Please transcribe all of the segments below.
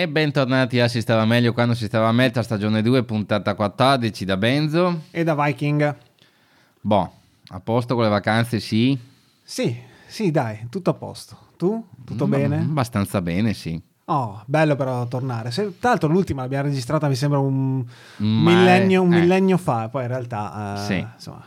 E bentornati a Si stava meglio quando si stava meglio, stagione 2, puntata 14, da Benzo e da Viking. Boh, a posto con le vacanze, sì? Sì, dai, tutto a posto. Tu? Tutto bene? Abbastanza bene, sì. Oh, bello però tornare. Tra l'altro l'ultima l'abbiamo registrata, mi sembra, un millennio fa. Poi in realtà, sì, insomma,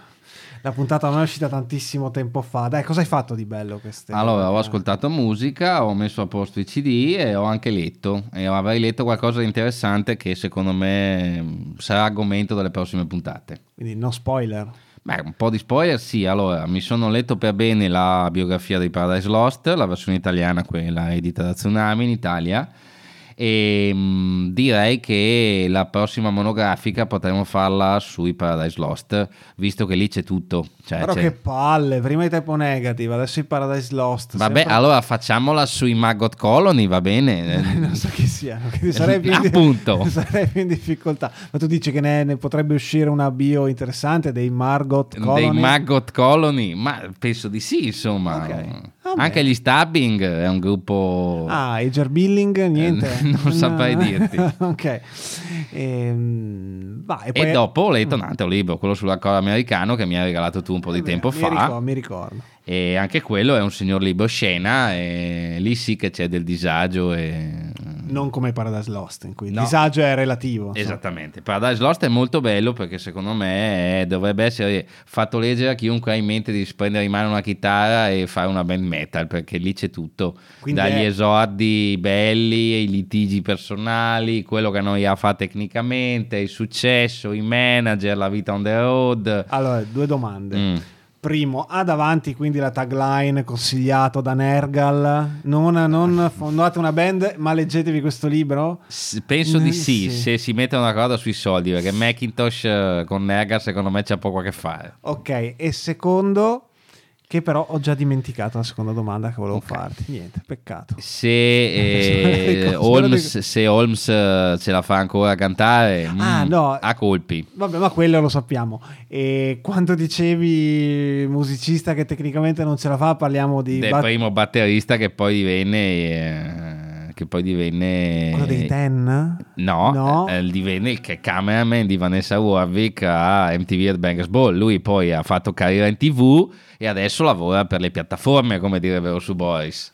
la puntata non è uscita tantissimo tempo fa. Dai, cosa hai fatto di bello queste? Allora, ho ascoltato musica, ho messo a posto i CD e ho anche letto. E avrei letto qualcosa di interessante che secondo me sarà argomento delle prossime puntate. Quindi no spoiler? Beh, un po' di spoiler sì. Allora, mi sono letto per bene la biografia di Paradise Lost, la versione italiana, quella edita da Tsunami in Italia. E direi che la prossima monografica potremmo farla sui Paradise Lost, visto che lì c'è tutto. Però c'è... che palle, prima i Type O Negative, adesso i Paradise Lost. Vabbè, sempre... allora facciamola sui Maggot Colony, va bene? Non so chi siano, sarei più in difficoltà. Ma tu dici che ne potrebbe uscire una bio interessante dei Maggot Colony? Dei Maggot Colony? Ma penso di sì, insomma. Okay. Anche gli Stabbing è un gruppo... Ah, i Gerbilling, niente. Non saprei dirti. Ok. E dopo ho letto un altro libro, quello sull'accordo americano, che mi hai regalato tu un po' di tempo fa. Mi ricordo. E anche quello è un signor libro scena, e lì sì che c'è del disagio. E... non come Paradise Lost, in cui il disagio è relativo. Esattamente. So. Paradise Lost è molto bello perché secondo me dovrebbe essere fatto leggere a chiunque ha in mente di prendere in mano una chitarra e fare una band metal, perché lì c'è tutto. Quindi dagli esordi belli, i litigi personali, quello che non gli ha fatto tecnicamente, il successo, i manager, la vita on the road. Allora, due domande. Primo, ha davanti quindi la tagline consigliato da Nergal: non fondate una band ma leggetevi questo libro? Penso di sì, se si mette una cosa sui soldi, perché Macintosh con Nergal secondo me c'ha poco a che fare. Ok, e secondo, che però ho già dimenticato la seconda domanda che volevo farti. Niente, peccato. Se Holmes ce la fa ancora a cantare, no, a colpi. Vabbè, ma quello lo sappiamo. E quando dicevi musicista che tecnicamente non ce la fa, parliamo di... del primo batterista che poi divenne... quello dei Ten? No. Divenne il cameraman di Vanessa Warwick a MTV Headbangers Ball. Lui poi ha fatto carriera in TV e adesso lavora per le piattaforme, come direbbero su Boris.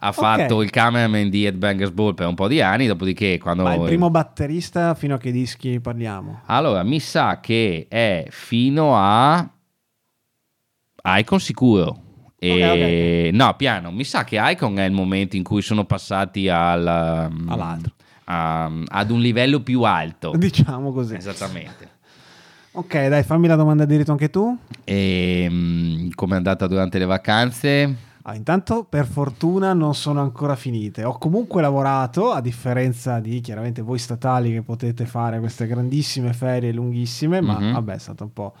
Fatto il cameraman di Headbangers Ball per un po' di anni, dopodiché quando... Ma il primo batterista fino a che dischi parliamo? Allora, mi sa che è fino a Icon sicuro. No, piano, mi sa che Icon è il momento in cui sono passati ad un livello più alto, diciamo così. Esattamente. Ok, dai, fammi la domanda diritto anche tu. Come è andata durante le vacanze? Intanto, per fortuna non sono ancora finite. Ho comunque lavorato, a differenza di chiaramente voi statali che potete fare queste grandissime ferie lunghissime, ma vabbè, è stata un po'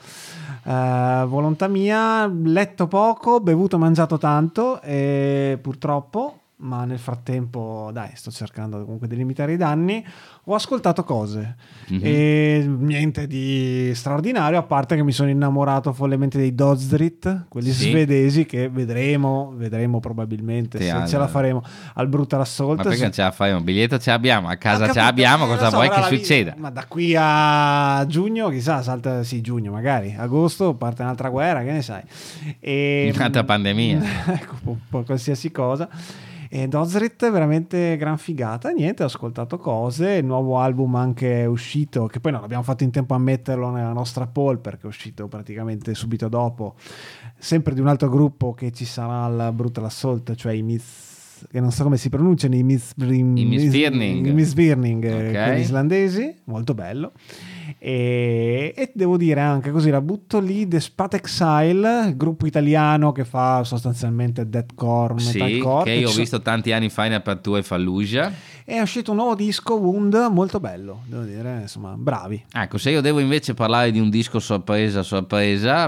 volontà mia. Letto poco, bevuto, mangiato tanto, e purtroppo, ma nel frattempo dai, sto cercando comunque di limitare i danni. Ho ascoltato cose e niente di straordinario, a parte che mi sono innamorato follemente dei Dozdrit, quelli svedesi, che vedremo probabilmente se ce la faremo al Brutal Assault. Ma perché ce la faremo? Un biglietto ce l'abbiamo, a casa ce l'abbiamo, cosa vuoi che succeda? Ma da qui a giugno, chissà, salta, sì, giugno, magari agosto parte un'altra guerra, che ne sai, un'altra pandemia, ecco, un po' qualsiasi cosa. E Dozdrit veramente gran figata. Niente, ho ascoltato cose. Il nuovo album anche uscito, che poi non abbiamo fatto in tempo a metterlo nella nostra poll perché è uscito praticamente subito dopo, sempre di un altro gruppo che ci sarà al Brutal Assault, cioè i che non so come si pronunciano, i Misþyrming, quelli islandesi, molto bello. E devo dire anche così, la butto lì, The Spat Exile, gruppo italiano che fa sostanzialmente deathcore, metalcore, che io ho visto tanti anni fa in apertura e Fallujah, e è uscito un nuovo disco, Wound, molto bello, devo dire, insomma, bravi. Ecco, se io devo invece parlare di un disco sorpresa,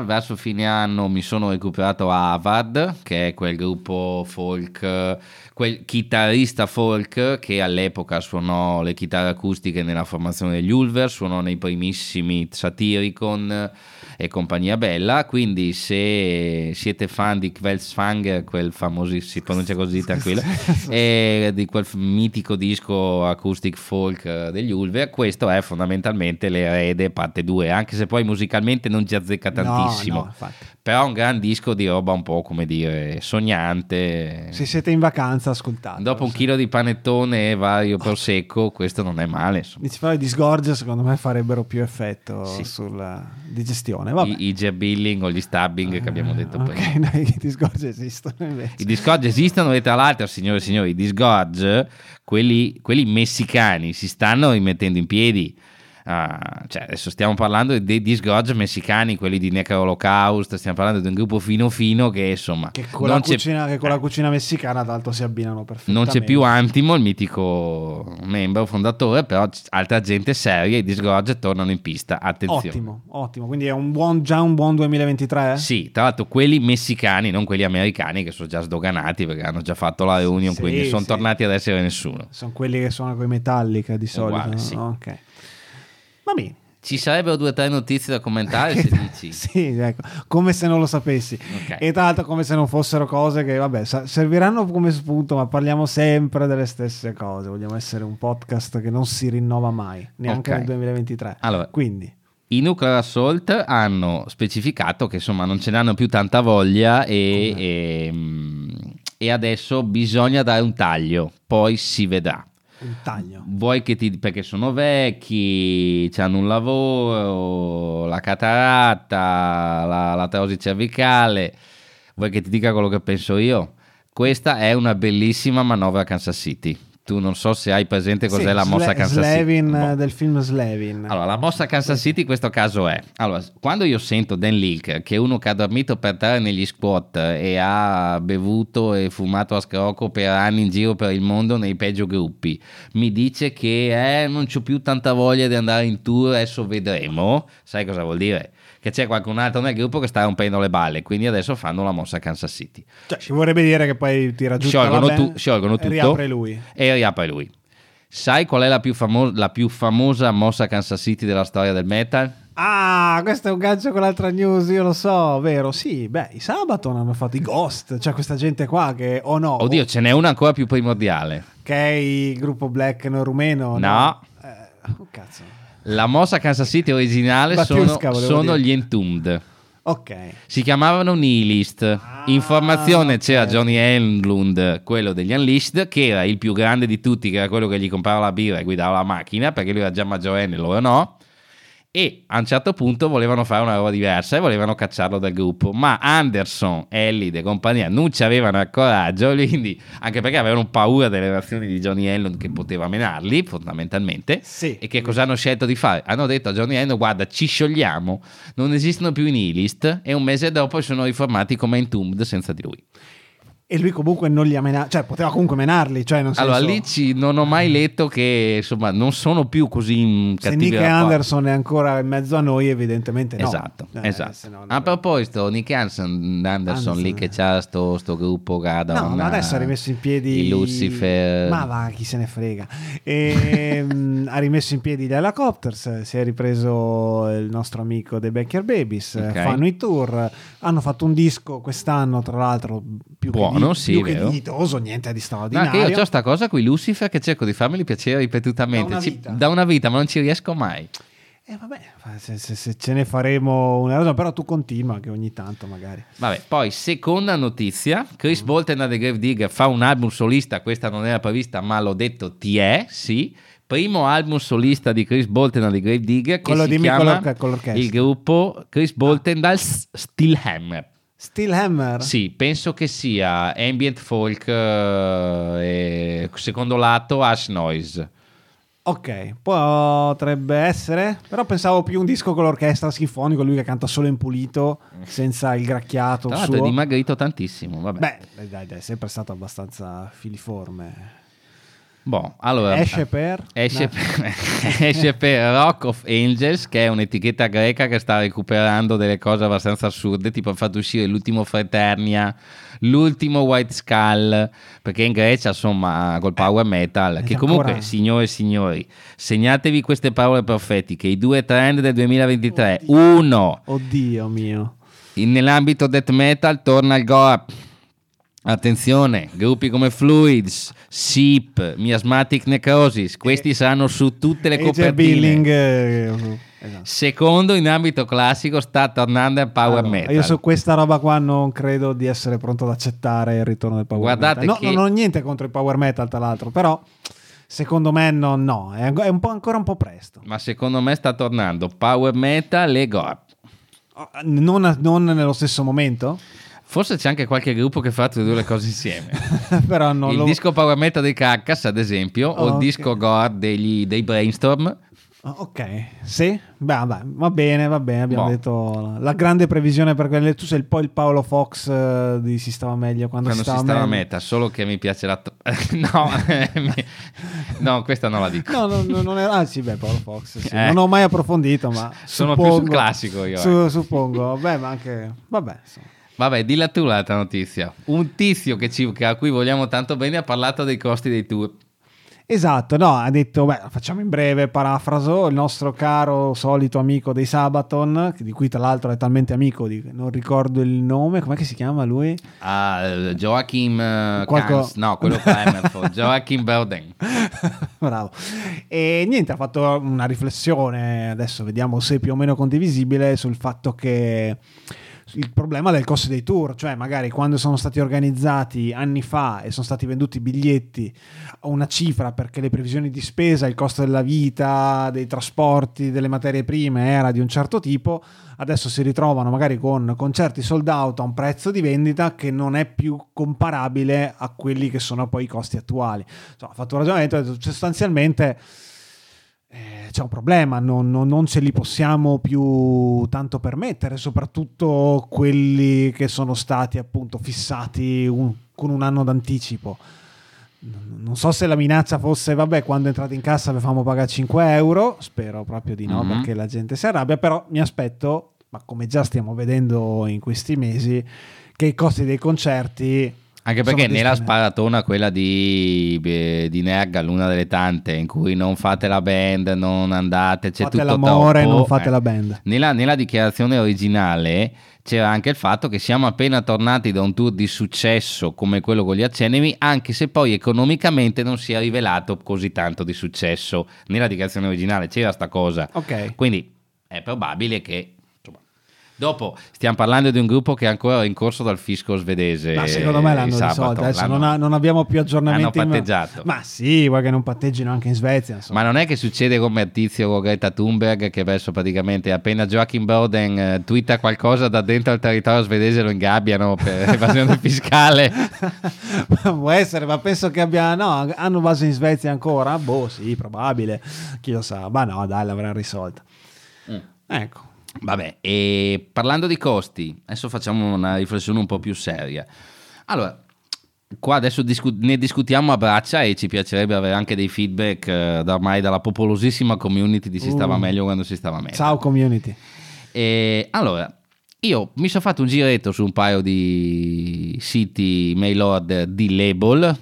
verso fine anno mi sono recuperato Avad, che è quel gruppo folk, quel chitarrista folk che all'epoca suonò le chitarre acustiche nella formazione degli Ulver, suonò nei primissimi Satyricon e compagnia bella. Quindi se siete fan di Kveldsfanger, quel famoso, si pronuncia così tranquillo, e di quel mitico disco acoustic folk degli Ulver, questo è fondamentalmente l'erede parte 2, anche se poi musicalmente non ci azzecca tantissimo, no, però un gran disco di roba un po', come dire, sognante. Se siete in vacanza ascoltate. Dopo un chilo di panettone e vario prosecco, questo non è male. Insomma. I Disgorge secondo me farebbero più effetto sulla digestione. Vabbè. I jab-billing o gli stabbing che abbiamo detto prima. No, i Disgorge esistono invece. I Disgorge esistono e tra l'altro, signore e signori, i Disgorge, quelli messicani, si stanno rimettendo in piedi. Cioè adesso stiamo parlando dei Disgorge messicani, quelli di Necro Holocaust, stiamo parlando di un gruppo fino che insomma che con la cucina messicana tanto si abbinano perfettamente. Non c'è più Antimo, il mitico membro fondatore, però altra gente seria, i Disgorge tornano in pista, attenzione. Ottimo, quindi è già un buon 2023? Sì, tra l'altro quelli messicani, non quelli americani che sono già sdoganati perché hanno già fatto la reunion, quindi sono tornati ad essere nessuno. Sono quelli che suonano con i Metallica di solito, uguale, no? Sì. Ok. Va bene. Ci sarebbero 2 o 3 notizie da commentare, se dici. Sì, ecco, come se non lo sapessi. Okay. E tra l'altro come se non fossero cose che, vabbè, serviranno come spunto, ma parliamo sempre delle stesse cose. Vogliamo essere un podcast che non si rinnova mai, neanche nel 2023. Allora, quindi i Nuclear Assault hanno specificato che insomma non ce n'hanno più tanta voglia e adesso bisogna dare un taglio, poi si vedrà. Un taglio. Vuoi che perché sono vecchi, hanno un lavoro, la cataratta, l'artrosi cervicale. Vuoi che ti dica quello che penso io? Questa è una bellissima manovra a Kansas City. Tu non so se hai presente cos'è la mossa Kansas City. Del film Slevin. Allora, la mossa Kansas City in questo caso è... Allora, quando io sento Dan Leak, che è uno che ha dormito per terra negli squat e ha bevuto e fumato a scrocco per anni in giro per il mondo nei peggio gruppi, mi dice che non c'ho più tanta voglia di andare in tour, adesso vedremo. Sai cosa vuol dire? Che c'è qualcun altro nel gruppo che sta rompendo le balle, quindi adesso fanno la mossa Kansas City. Cioè, ci vorrebbe dire che poi tira giù sciolgono tutto e riapre lui. Sai qual è la più famosa mossa Kansas City della storia del metal? Ah, questo è un gancio con l'altra news, io lo so, vero? Sì, beh, i Sabaton hanno fatto i Ghost, cioè questa gente qua che oddio, ce n'è una ancora più primordiale. Che è il gruppo Black rumeno? No. Cazzo. La mossa Kansas City originale sono gli Entombed. Ok. Si chiamavano Nihilist. In formazione c'era Johnny Enlund, quello degli Unleashed, che era il più grande di tutti, che era quello che gli comprava la birra e guidava la macchina, perché lui era già maggiorenne, loro no. E a un certo punto volevano fare una roba diversa e volevano cacciarlo dal gruppo, ma Andersson, Ellid e compagnia non ci avevano il coraggio, quindi, anche perché avevano paura delle reazioni di Johnny Enlund che poteva menarli fondamentalmente. Sì. E che cosa hanno scelto di fare? Hanno detto a Johnny Enlund: guarda, ci sciogliamo, non esistono più i Nihilist. E un mese dopo sono riformati come Entombed senza di lui. E lui comunque non li ha menati, cioè poteva comunque menarli, cioè non so. Allora lì non ho mai letto che insomma non sono più così cattivi. Se Nicke Andersson è ancora in mezzo a noi, evidentemente no. Esatto. No, a proposito, Nicke Andersson lì che c'ha sto gruppo Gadon. No, ma adesso ha rimesso in piedi Lucifer. Ma va, chi se ne frega. E ha rimesso in piedi gli Helicopters, si è ripreso il nostro amico dei Baker Babies, fanno i tour, hanno fatto un disco quest'anno tra l'altro più buono. Più che dignitoso, niente di straordinario. Anche io ho sta cosa con Lucifer che cerco di farmeli piacere ripetutamente da una vita, ma non ci riesco mai. Vabbè, se ce ne faremo una cosa, però tu continua che ogni tanto magari. Vabbè, poi seconda notizia, Chris Boltendahl di Grave Digger fa un album solista, questa non era prevista ma l'ho detto primo album solista di Chris Boltendahl di Grave Digger che si chiama il gruppo Chris Boltendahl Steelhammer? Sì, penso che sia ambient folk, secondo lato ash noise. Ok, potrebbe essere, però pensavo più un disco con l'orchestra sinfonico, lui che canta solo in pulito, senza il gracchiato. Tra l'altro è dimagrito tantissimo, vabbè. Beh, dai, è sempre stato abbastanza filiforme. Boh, allora, esce per Rock of Angels, che è un'etichetta greca che sta recuperando delle cose abbastanza assurde, tipo ha fatto uscire l'ultimo Fraternia, l'ultimo White Skull, perché in Grecia insomma col power metal che comunque ancora... Signore e signori, segnatevi queste parole profetiche, i 2 trend del 2023. Oddio mio, nell'ambito death metal torna il gore, Attenzione, gruppi come Fluids, Sheep, Miasmatic Necrosis, questi sanno su tutte le copertine. Billing, esatto. Secondo in ambito classico sta tornando al power metal. Io su questa roba qua non credo di essere pronto ad accettare il ritorno del power metal. No, non ho niente contro il power metal, tra l'altro, però secondo me no, è un po' ancora un po' presto. Ma secondo me sta tornando power metal e goth. Non nello stesso momento? Forse c'è anche qualche gruppo che fa tutte e due le cose insieme. Però non il disco power metal dei Carcass, ad esempio, o il disco gore dei Brainstorm. Ok, sì, va bene, abbiamo detto la grande previsione per quelle. Tu sei un po' il Paolo Fox di si stava meglio quando si stava meglio. Meta, solo che mi piace la no, questa non la dico. No, non era, anzi, Paolo Fox, sì. Non ho mai approfondito, ma sono suppongo, più sul classico io. Suppongo, ma anche Vabbè, dilla tu l'altra notizia. Un tizio a cui vogliamo tanto bene ha parlato dei costi dei tour. Esatto, no, ha detto, facciamo in breve parafraso, il nostro caro solito amico dei Sabaton, di cui tra l'altro è talmente amico, non ricordo il nome, com'è che si chiama lui? Joakim Joakim Brodén. Bravo. E niente, ha fatto una riflessione, adesso vediamo se è più o meno condivisibile, sul fatto che il problema del costo dei tour, cioè magari quando sono stati organizzati anni fa e sono stati venduti biglietti a una cifra, perché le previsioni di spesa, il costo della vita, dei trasporti, delle materie prime era di un certo tipo, adesso si ritrovano magari con concerti sold out a un prezzo di vendita che non è più comparabile a quelli che sono poi i costi attuali. Insomma, ho fatto un ragionamento, ho detto, sostanzialmente c'è un problema, non ce li possiamo più tanto permettere, soprattutto quelli che sono stati appunto fissati con un anno d'anticipo. Non so se la minaccia fosse quando entrate in cassa vi famo pagare 5€, spero proprio di no, perché la gente si arrabbia, però mi aspetto, ma come già stiamo vedendo in questi mesi, che i costi dei concerti, anche perché nella sparatona quella di Nergal, una delle tante in cui non fate la band, non andate, c'è fate tutto l'amore, troppo, non fate la band. Nella dichiarazione originale c'era anche il fatto che siamo appena tornati da un tour di successo come quello con gli Accenemi, anche se poi economicamente non si è rivelato così tanto di successo. Nella dichiarazione originale c'era sta cosa. Okay. Quindi è probabile che dopo stiamo parlando di un gruppo che è ancora in corso dal fisco svedese. Ma secondo me l'hanno risolto, adesso non abbiamo più aggiornamenti. Hanno patteggiato. Ma sì, guarda che non patteggino anche in Svezia. Insomma. Ma non è che succede come il tizio con Greta Thunberg, che adesso praticamente appena Joakim Brodén twitta qualcosa da dentro al territorio svedese lo ingabbiano per evasione fiscale. Può essere, ma penso che hanno base in Svezia ancora? Boh, sì, probabile, chi lo sa. Ma no, dai, l'avranno risolta. Ecco. Vabbè, e parlando di costi, adesso facciamo una riflessione un po' più seria. Allora, qua adesso ne discutiamo a braccia e ci piacerebbe avere anche dei feedback ormai dalla popolosissima community di si stava meglio quando si stava meglio. Ciao community. E allora, io mi sono fatto un giretto su un paio di siti mail order di label,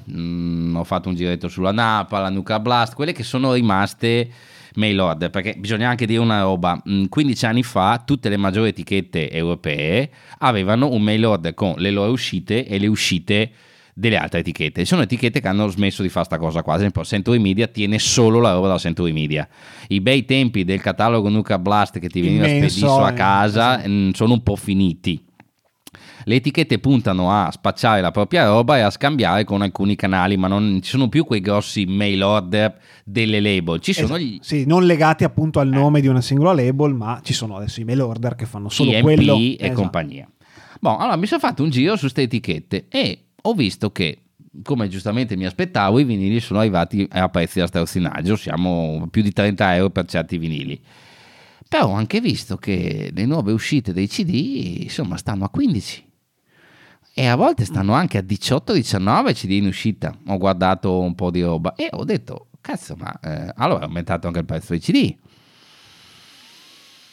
ho fatto un giretto sulla Napa, la Nuka Blast, quelle che sono rimaste mail order, perché bisogna anche dire una roba, 15 anni fa tutte le maggiori etichette europee avevano un mail order con le loro uscite e le uscite delle altre etichette. Sono etichette che hanno smesso di fare sta cosa qua, ad esempio Century Media tiene solo la roba della Century Media. I bei tempi del catalogo Nuka Blast che ti veniva spedito a casa sono un po' finiti. Le etichette puntano a spacciare la propria roba e a scambiare con alcuni canali, ma non ci sono più quei grossi mail order delle label. Ci sono sì, non legati appunto al nome di una singola label, ma ci sono adesso i mail order che fanno solo EMP quello e compagnia. Bon, allora mi sono fatto un giro su queste etichette e ho visto che, come giustamente mi aspettavo, i vinili sono arrivati a prezzi da strozzinaggio, siamo più di 30€ per certi vinili. Però ho anche visto che le nuove uscite dei CD insomma stanno a 15. E a volte stanno anche a 18-19 CD in uscita. Ho guardato un po' di roba e ho detto, cazzo, ma allora è aumentato anche il prezzo dei CD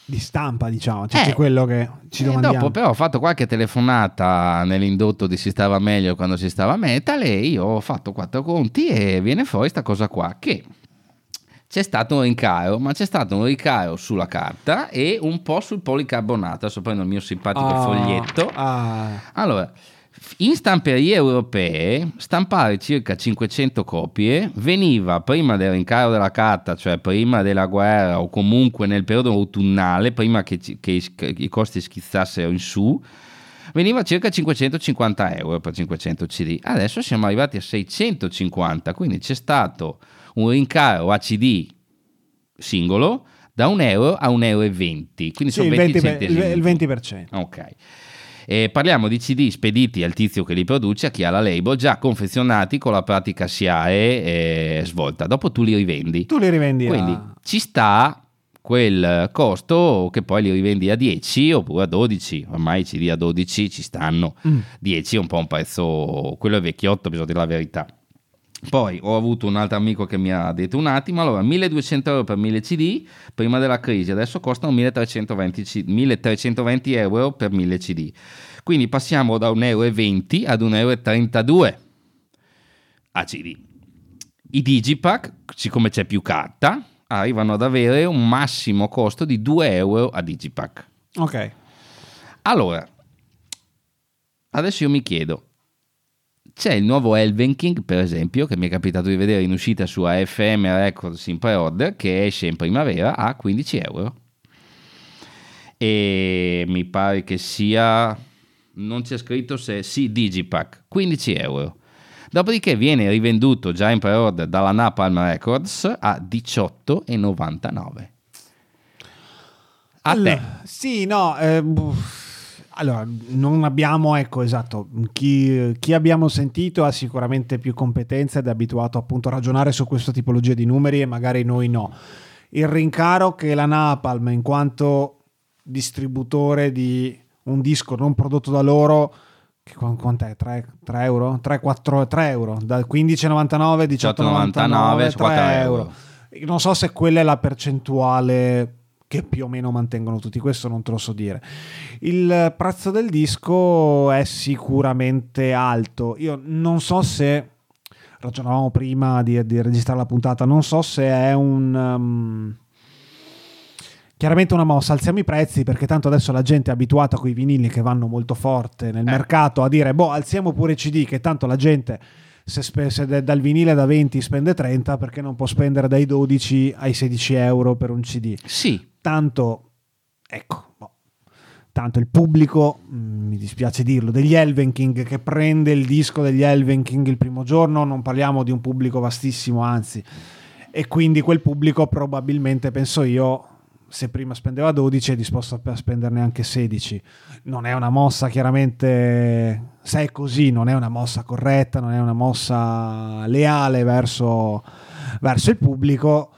di stampa, diciamo, cioè c'è quello che ci domandiamo. Dopo però ho fatto qualche telefonata nell'indotto di si stava meglio quando si stava metal e io ho fatto 4 conti e viene fuori sta cosa qua, che c'è stato un rincaro, ma c'è stato un rincaro sulla carta e un po' sul policarbonato. Adesso prendo il mio simpatico foglietto. Allora, In stamperie europee stampare circa 500 copie veniva prima del rincaro della carta, cioè prima della guerra o comunque nel periodo autunnale, prima che i costi schizzassero in su, veniva circa 550 euro per 500 CD. Adesso siamo arrivati a 650, quindi c'è stato un rincaro a CD singolo da 1 euro a 1,20 euro. Quindi sì, sono 20 centesimi. Il 20%. Ok. Parliamo di CD spediti al tizio che li produce, a chi ha la label, già confezionati con la pratica SIAE svolta. Dopo tu li rivendi. Quindi ci sta quel costo che poi li rivendi a 10 oppure a 12. Ormai i CD a 12 ci stanno. 10 è un po' un prezzo, quello è vecchiotto, bisogna dire la verità. Poi ho avuto un altro amico che mi ha detto un attimo, allora 1200 euro per 1000 CD prima della crisi, adesso costano 1320 euro per 1000 CD, quindi passiamo da 1,20 euro ad 1,32 euro a CD. I digipack, siccome c'è più carta, arrivano ad avere un massimo costo di 2 euro a digipack. Ok. Allora, adesso io mi chiedo, c'è il nuovo Elvenking, per esempio, che mi è capitato di vedere in uscita su AFM Records in pre-order, che esce in primavera a 15 euro. E mi pare che sia, non c'è scritto se sì, Digipack, 15 euro. Dopodiché viene rivenduto già in pre-order dalla Napalm Records a 18,99. Te. Sì, no... Allora, non abbiamo, ecco, esatto, chi abbiamo sentito ha sicuramente più competenza ed è abituato appunto a ragionare su questa tipologia di numeri e magari noi no. Il rincaro che la Napalm, in quanto distributore di un disco non prodotto da loro, che quant'è? 3 euro? 3 euro? Dal 15,99, 18,99, 3 euro. Non so se quella è la percentuale... che più o meno mantengono tutti, questo non te lo so dire. Il prezzo del disco è sicuramente alto. Io non so se, ragionavamo prima di registrare la puntata, non so se è chiaramente una mossa, alziamo i prezzi perché tanto adesso la gente è abituata coi vinili che vanno molto forte nel mercato a dire alziamo pure i CD, che tanto la gente se dal vinile da 20 spende 30, perché non può spendere dai 12 ai 16 euro per un CD? Sì. Tanto il pubblico, mi dispiace dirlo, degli Elvenking, che prende il disco degli Elvenking il primo giorno, non parliamo di un pubblico vastissimo, anzi, e quindi quel pubblico probabilmente, penso io, se prima spendeva 12 è disposto a spenderne anche 16. Non è una mossa, chiaramente, se è così, non è una mossa corretta, non è una mossa leale verso il pubblico.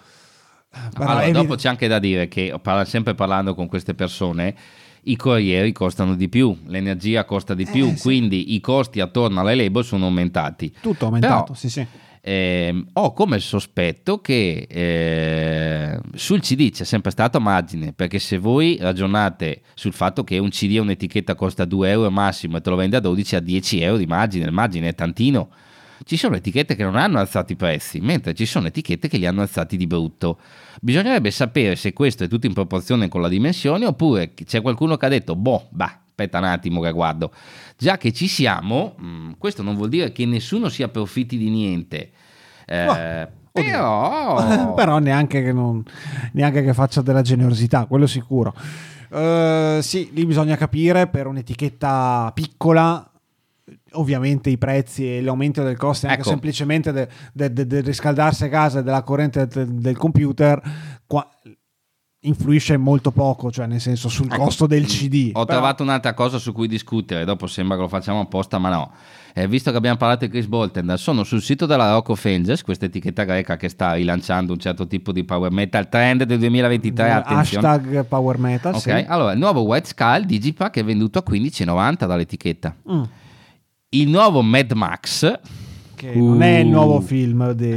Allora, dopo c'è anche da dire che, sempre parlando con queste persone, i corrieri costano di più, l'energia costa di più, quindi sì, I costi attorno alle label sono aumentati. Tutto aumentato. Però, sì. Ho come sospetto che sul CD c'è sempre stato margine, perché se voi ragionate sul fatto che un CD, un'etichetta costa 2 euro massimo e te lo vende a 12, a 10 euro di margine, il margine è tantino. Ci sono etichette che non hanno alzato i prezzi, mentre ci sono etichette che li hanno alzati di brutto. Bisognerebbe sapere se questo è tutto in proporzione con la dimensione, oppure c'è qualcuno che ha detto aspetta un attimo che guardo, già che ci siamo. Questo non vuol dire che nessuno si approfitti di niente, però neanche che faccia della generosità, quello sicuro. Sì, lì bisogna capire. Per un'etichetta piccola ovviamente i prezzi e l'aumento del costo, anche semplicemente del riscaldarsi a casa e della corrente del computer influisce molto poco, cioè nel senso sul costo del CD. Ho trovato un'altra cosa su cui discutere, dopo sembra che lo facciamo apposta, ma no. Visto che abbiamo parlato di Chris Boltendahl, sono sul sito della Rock of Angels, questa etichetta greca che sta rilanciando un certo tipo di power metal, trend del 2023, attenzione. Hashtag power metal, ok, sì. Allora, il nuovo White Skull Digipack è venduto a 15,90 dall'etichetta. Il nuovo Mad Max, che non è il nuovo film del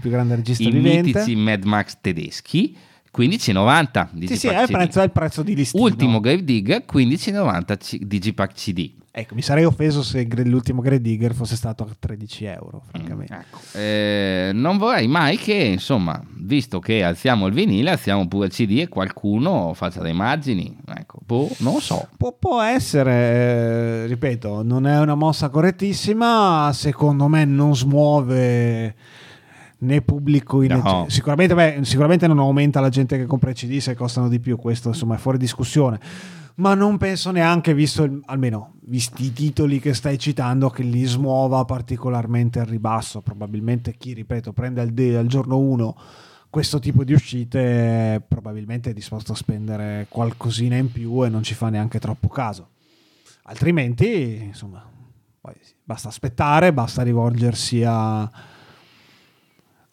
più grande regista vivente, i mitici Mad Max tedeschi, 15,90. Sì, è il prezzo di listino. Ultimo Grave Digger, 15,90 Digipack CD. Ecco, mi sarei offeso se l'ultimo Grave Digger fosse stato a 13 euro, francamente. Non vorrei mai che, insomma, visto che alziamo il vinile, alziamo pure il CD e qualcuno faccia dei margini. Ecco, Boh, non lo so. Può essere, ripeto, non è una mossa correttissima. Secondo me non smuove né pubblico sicuramente, sicuramente non aumenta la gente che compra i CD se costano di più, questo insomma è fuori discussione, ma non penso neanche, visti i titoli che stai citando, che li smuova particolarmente al ribasso. Probabilmente chi, ripeto, prende al giorno 1 questo tipo di uscite probabilmente è disposto a spendere qualcosina in più e non ci fa neanche troppo caso, altrimenti insomma poi basta aspettare, basta rivolgersi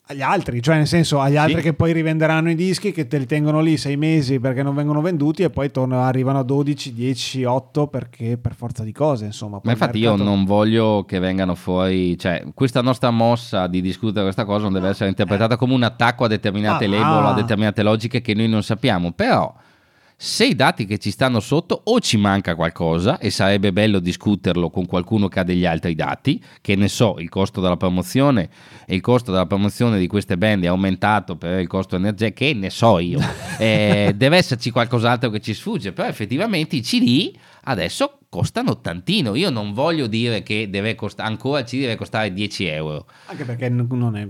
agli altri, cioè nel senso agli altri che poi rivenderanno i dischi, che te li tengono lì 6 mesi perché non vengono venduti e poi arrivano a 12, 10, 8 perché per forza di cose, insomma. Ma infatti io non voglio che vengano fuori, cioè questa nostra mossa di discutere questa cosa non deve essere interpretata come un attacco a determinate label, a determinate logiche che noi non sappiamo, però se i dati che ci stanno sotto o ci manca qualcosa, e sarebbe bello discuterlo con qualcuno che ha degli altri dati, che ne so, il costo della promozione, e il costo della promozione di queste band è aumentato per il costo energetico, che ne so io, deve esserci qualcos'altro che ci sfugge, però effettivamente i CD adesso costano tantino. Io non voglio dire che deve ancora il CD deve costare 10 euro, anche perché non è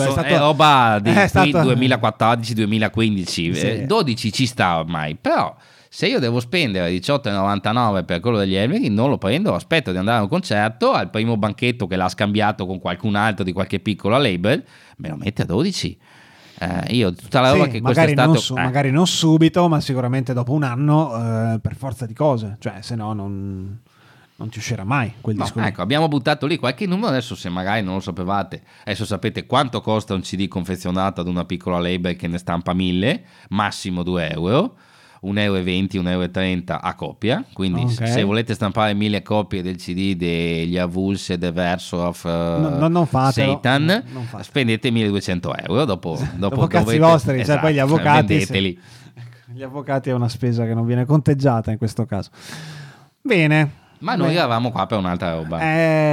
è roba di 2014-2015, sì. 12 ci sta ormai, però se io devo spendere 18,99 per quello degli Elvenking non lo prendo, aspetto di andare a un concerto, al primo banchetto che l'ha scambiato con qualcun altro di qualche piccola label me lo mette a 12. Io tutta la roba che quest'estate magari non subito, ma sicuramente dopo un anno, per forza di cose, cioè se no non ti uscirà mai quel disco. Ecco, abbiamo buttato lì qualche numero, adesso se magari non lo sapevate, adesso sapete quanto costa un CD confezionato ad una piccola label che ne stampa 1000, massimo 2 euro, 1,20 euro, 1,30 euro a copia, quindi se volete stampare 1000 copie del CD degli Avulse e The Verse of Satan, non spendete 1.200 euro, dopo cazzi vostri, esatto, cioè poi gli avvocati gli avvocati è una spesa che non viene conteggiata in questo caso. Bene, ma noi eravamo qua per un'altra roba.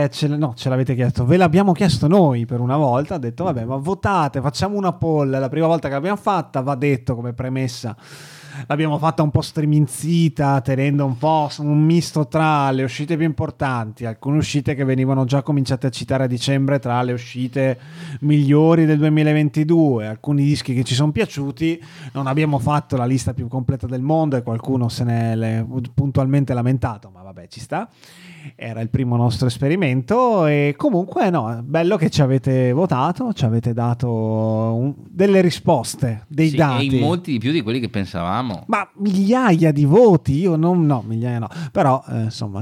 Ce l'avete chiesto, ve l'abbiamo chiesto noi per una volta, ha detto vabbè, ma votate, facciamo una poll, la prima volta che l'abbiamo fatta, va detto come premessa, l'abbiamo fatta un po' striminzita, tenendo un po' un misto tra le uscite più importanti, alcune uscite che venivano già cominciate a citare a dicembre tra le uscite migliori del 2022, alcuni dischi che ci sono piaciuti. Non abbiamo fatto la lista più completa del mondo e qualcuno se ne è puntualmente lamentato, ma vabbè, ci sta, era il primo nostro esperimento. E comunque no, bello che ci avete votato, ci avete dato delle risposte, dei dati, e molti di più di quelli che pensavamo. Ma migliaia di voti, insomma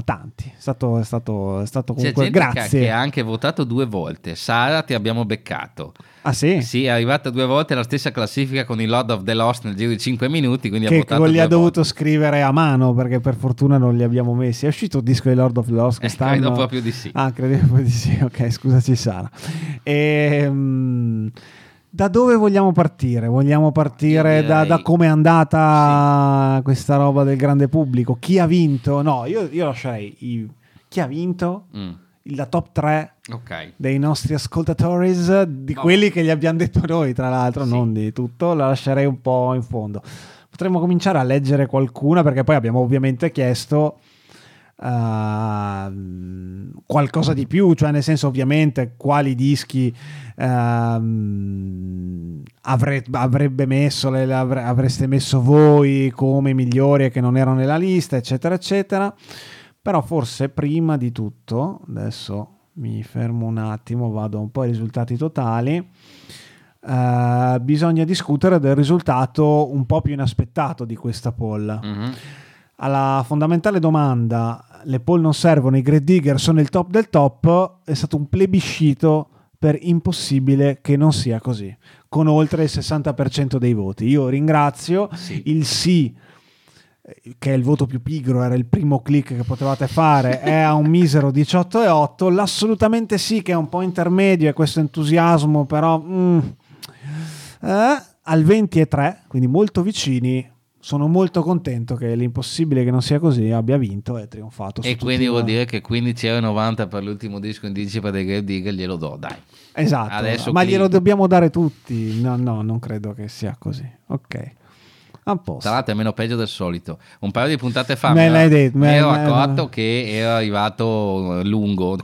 tanti, è stato comunque, c'è gente, grazie, che ha anche votato 2 volte. Sara, ti abbiamo beccato. Ah sì? Sì, è arrivata 2 volte la stessa classifica con il Lord of the Lost nel giro di 5 minuti, quindi ha votato. Che li ha dovuto scrivere a mano perché per fortuna non li abbiamo messi. È uscito il disco di Lord of the Lost quest'anno? Credo proprio di sì. Ah, credo proprio di sì, ok, scusaci Sara. Da dove vogliamo partire? Vogliamo partire da come è andata questa roba del grande pubblico? Chi ha vinto? No, io lascerei chi ha vinto, la top 3 dei nostri ascoltatori, di quelli che gli abbiamo detto noi, tra l'altro, non di tutto, la lascerei un po' in fondo. Potremmo cominciare a leggere qualcuna, perché poi abbiamo ovviamente chiesto qualcosa di più, cioè nel senso ovviamente quali dischi avreste messo voi come migliori e che non erano nella lista, eccetera eccetera. Però forse prima di tutto, adesso mi fermo un attimo, vado un po' ai risultati totali. Bisogna discutere del risultato un po' più inaspettato di questa poll. Alla fondamentale domanda "le poll non servono, i Grave Digger sono il top del top" è stato un plebiscito per impossibile che non sia così, con oltre il 60% dei voti. Io ringrazio il sì, che è il voto più pigro, era il primo click che potevate fare, è a un misero 18,8, l'assolutamente sì che è un po' intermedio, è questo entusiasmo però al 20,3, quindi molto vicini. Sono molto contento che l'impossibile che non sia così abbia vinto e trionfato. E quindi vuol dire che 15,90 € per l'ultimo disco in anticipo dei Grave Digger glielo do, dai. Esatto, adesso ma glielo dobbiamo dare tutti. No, non credo che sia così. Ok. a posto. Tra l'altro è meno peggio del solito. Un paio di puntate fa mi ero accorto che era arrivato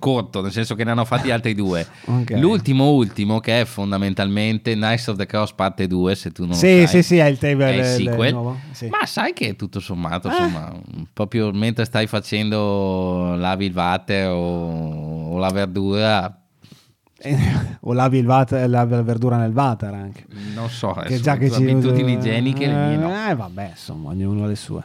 corto, nel senso che ne hanno fatti altri due. Okay. L'ultimo che è fondamentalmente Knights of the Cross parte 2, se tu non lo sai. Sì, è il table, è il sequel. Sì. Ma sai che tutto sommato, insomma, proprio mentre stai facendo lavi il water o la verdura... o lavi la verdura nel water anche, non so, che già che ci abitudini igieniche le mie no. Vabbè, insomma, ognuno ha le sue.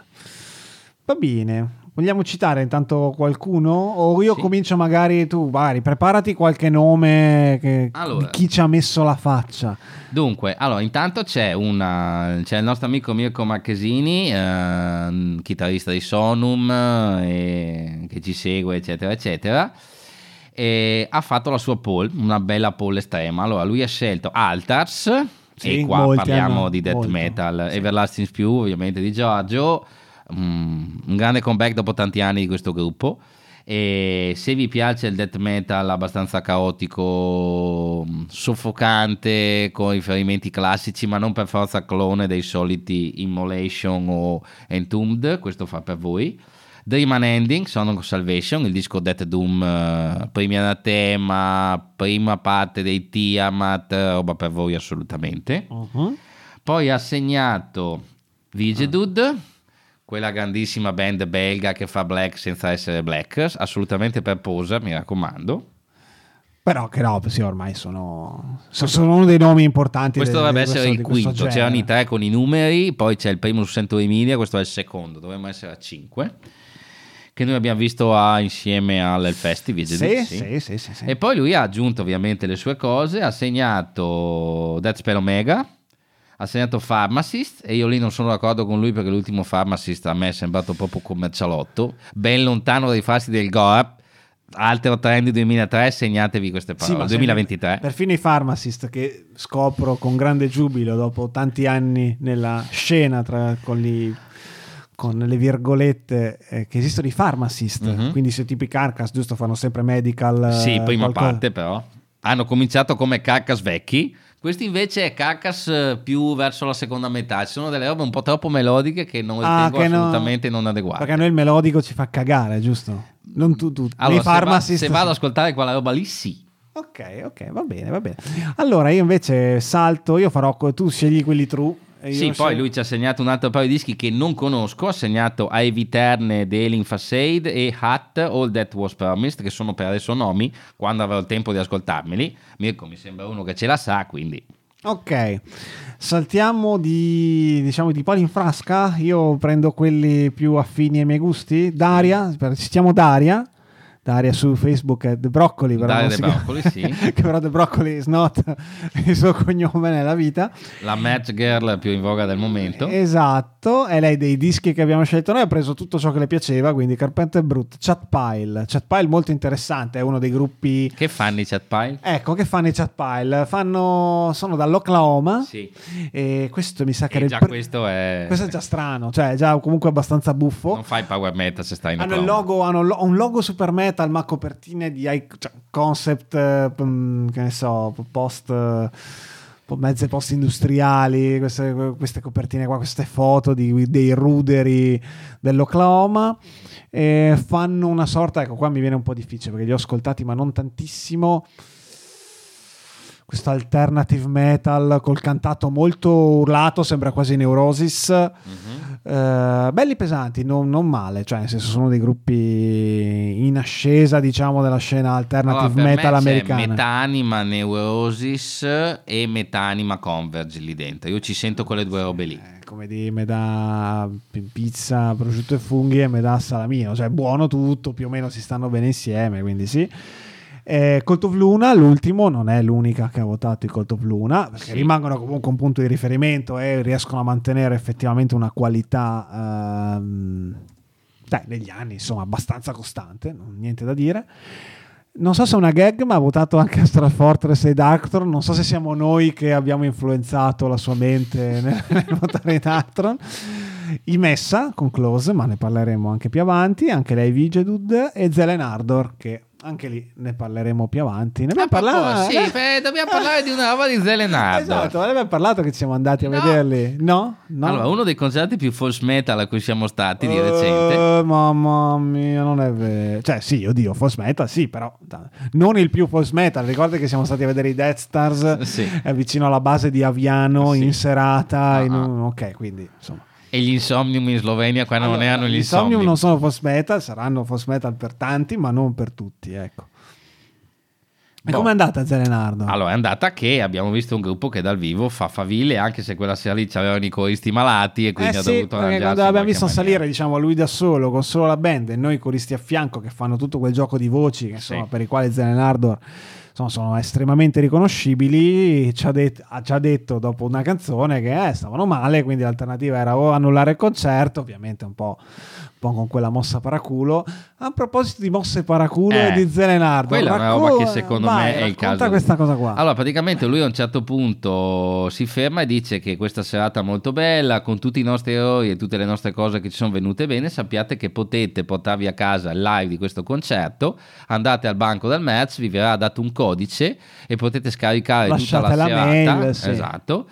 Va bene, vogliamo citare intanto qualcuno o io comincio magari? Tu vai, preparati qualche nome di chi ci ha messo la faccia. Dunque, allora, intanto c'è il nostro amico Mirko Marchesini, chitarrista di Sonum, che ci segue eccetera eccetera. E ha fatto la sua poll, una bella poll estrema. Allora lui ha scelto Altars, e qua parliamo di death metal, Everlasting Spew, ovviamente di Giorgio, un grande comeback dopo tanti anni di questo gruppo. E se vi piace il death metal abbastanza caotico, soffocante, con riferimenti classici, ma non per forza clone dei soliti Immolation o Entombed, questo fa per voi. Dream and Ending, Song of Salvation, il disco Death Doom, primi Anatema, prima parte dei Tiamat, roba per voi assolutamente. Uh-huh. Poi ha segnato Vigedud, quella grandissima band belga che fa black senza essere black, assolutamente perposa, mi raccomando. Però che no, sì, ormai sono uno dei nomi importanti. Questo dovrebbe essere il quinto, c'erano i tre con i numeri, poi c'è il primo su Century Media, questo è il secondo, dovremmo essere a 5, che noi abbiamo visto insieme al Festival. Sì. E poi lui ha aggiunto ovviamente le sue cose, ha segnato Death Spell Omega, ha segnato Pharmacist, e io lì non sono d'accordo con lui perché l'ultimo Pharmacist a me è sembrato proprio commercialotto, ben lontano dai fasti del Gore. Altro trend 2003, segnatevi queste parole. 2023. Perfino i Pharmacist, che scopro con grande giubilo dopo tanti anni nella scena con le virgolette, che esistono i Pharmacist. Mm-hmm. Quindi se tipi Carcass, giusto, fanno sempre medical. Sì, prima parte però. Hanno cominciato come Carcass vecchi. Questo invece è Carcass più verso la seconda metà. Ci sono delle robe un po' troppo melodiche che non ritengo assolutamente non adeguate. Perché a noi il melodico ci fa cagare, giusto? Non tu. Allora, se vado ad ascoltare quella roba lì, sì. Ok, va bene. Allora io invece salto, io farò, tu scegli quelli true. Sì, poi lui ci ha segnato un altro paio di dischi che non conosco, ha segnato I Viterne, The Alien Facade e Hat, All That Was Promised, che sono per adesso nomi, quando avrò il tempo di ascoltarmeli. Mirko mi sembra uno che ce la sa, quindi... Ok, saltiamo di palo in frasca. Io prendo quelli più affini ai miei gusti. Daria, citiamo Daria su Facebook è The Broccoli, però Daria The Broccoli, sì. Che però The Broccoli is not il suo cognome nella vita. La match girl più in voga del momento. Esatto, e lei dei dischi che abbiamo scelto noi ha preso tutto ciò che le piaceva, quindi Carpenter Brut, Chatpile molto interessante, è uno dei gruppi... Che fanno i Chatpile? Ecco, sono dall'Oklahoma, sì. E questo mi sa che... Questo è già strano, cioè è già comunque abbastanza buffo. Non fai power metal se stai in Oklahoma. Hanno un logo super metal, ma copertine di concept, che ne so, mezze post industriali, queste copertine qua, queste foto dei ruderi dell'Oklahoma, e fanno una sorta, ecco qua mi viene un po' difficile perché li ho ascoltati ma non tantissimo, questo alternative metal col cantato molto urlato, sembra quasi Neurosis. Mm-hmm. Belli pesanti, non male, cioè nel senso sono dei gruppi in ascesa, diciamo, della scena alternative metal americana. C'è metanima Neurosis e metanima Converge lì dentro, io ci sento quelle due robe lì, come di metà pizza, prosciutto e funghi e metà salamino, cioè buono tutto, più o meno si stanno bene insieme, quindi sì. Cult of Luna, l'ultimo, non è l'unica che ha votato i Cult of Luna, perché rimangono comunque un punto di riferimento e riescono a mantenere effettivamente una qualità negli anni, insomma, abbastanza costante, niente da dire. Non so se è una gag, ma ha votato anche Astral Fortress e Darktron. Non so se siamo noi che abbiamo influenzato la sua mente nel votare Darktron. I Messa con Close, ma ne parleremo anche più avanti, anche lei Vigedud, e Zelen Ardor, che anche lì ne parleremo più avanti. Ne abbiamo parlato. Sì, dobbiamo parlare di una roba di Zelenardo. Esatto, ne abbiamo parlato che siamo andati a vederli. No. Allora, uno dei concerti più false metal a cui siamo stati di recente. Mamma mia, non è vero. Cioè, sì, oddio, false metal, sì, però non il più false metal. Ricorda che siamo stati a vedere i Death Stars vicino alla base di Aviano in serata. Ok, quindi insomma. E gli Insomnium in Slovenia quando allora, non erano gli Insomnium non sono post metal, saranno post metal per tanti ma non per tutti, ecco. E com'è andata Zelenardo? Allora è andata che abbiamo visto un gruppo che dal vivo fa faville, anche se quella sera lì c'avevano i coristi malati e quindi ha dovuto arrangiarsi. Quando l'abbiamo visto maniera. Salire, diciamo, lui da solo con solo la band e noi coristi a fianco che fanno tutto quel gioco di voci che, insomma, per i quali Zelenardo sono estremamente riconoscibili, ci ha detto dopo una canzone che stavano male, quindi l'alternativa era o annullare il concerto, ovviamente un po' con quella mossa paraculo. A proposito di mosse paraculo di Zelenardo, quella è una roba che secondo me è il caso. Questa cosa qua. Allora praticamente lui a un certo punto si ferma e dice che questa serata è molto bella, con tutti i nostri errori e tutte le nostre cose che ci sono venute bene, sappiate che potete portarvi a casa il live di questo concerto, andate al banco del merch, vi verrà dato un codice e potete scaricare tutta la serata. Mail, esatto.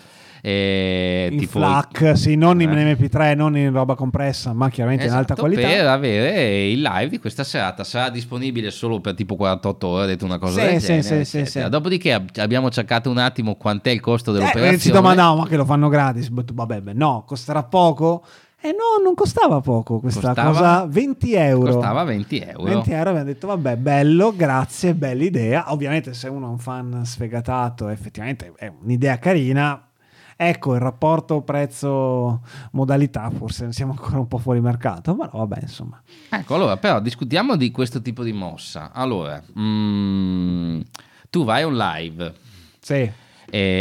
In tipo FLAC, sì, non in MP3, non in roba compressa, ma chiaramente in alta qualità. Per avere il live di questa serata sarà disponibile solo per tipo 48 ore, ho detto una cosa del genere. Sì. Dopodiché abbiamo cercato un attimo quant'è il costo dell'operazione. Ci domandavamo, ma che lo fanno gratis? Vabbè, no, costerà poco. No, non costava poco questa cosa, 20 euro. Costava 20 euro. 20 euro, abbiamo detto vabbè, bello, grazie, bella idea. Ovviamente se uno è un fan sfegatato, effettivamente è un'idea carina. Ecco, il rapporto prezzo-modalità forse siamo ancora un po' fuori mercato, ma no, vabbè, insomma. Ecco, allora però discutiamo di questo tipo di mossa. Allora, tu vai on live. Sì.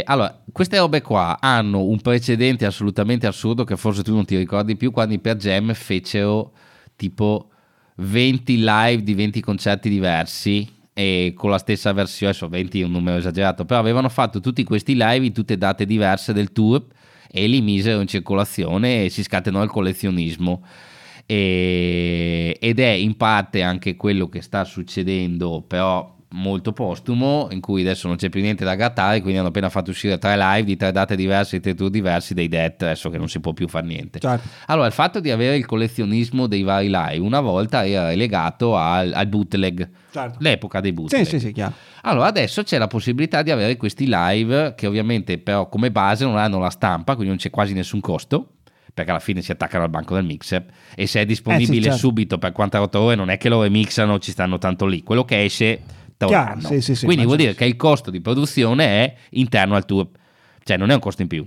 Allora, queste robe qua hanno un precedente assolutamente assurdo che forse tu non ti ricordi più, quando i Pearl Jam fecero tipo 20 live di 20 concerti diversi e con la stessa versione, adesso 20 è un numero esagerato, però avevano fatto tutti questi live in tutte date diverse del tour e li misero in circolazione e si scatenò il collezionismo. Ed è in parte anche quello che sta succedendo, però molto postumo, in cui adesso non c'è più niente da grattare, quindi hanno appena fatto uscire 3 live di 3 date diverse, di 3 tour diversi dei Death, adesso che non si può più fare niente. Certo. Allora il fatto di avere il collezionismo dei vari live una volta era legato al bootleg, certo, l'epoca dei bootleg. Sì, chiaro. Allora adesso c'è la possibilità di avere questi live che ovviamente però come base non hanno la stampa, quindi non c'è quasi nessun costo, perché alla fine si attaccano al banco del mixer e se è disponibile subito per 48 ore non è che lo remixano, ci stanno tanto lì, quello che esce. Chiaro, quindi vuol dire che il costo di produzione è interno al tuo, cioè non è un costo in più.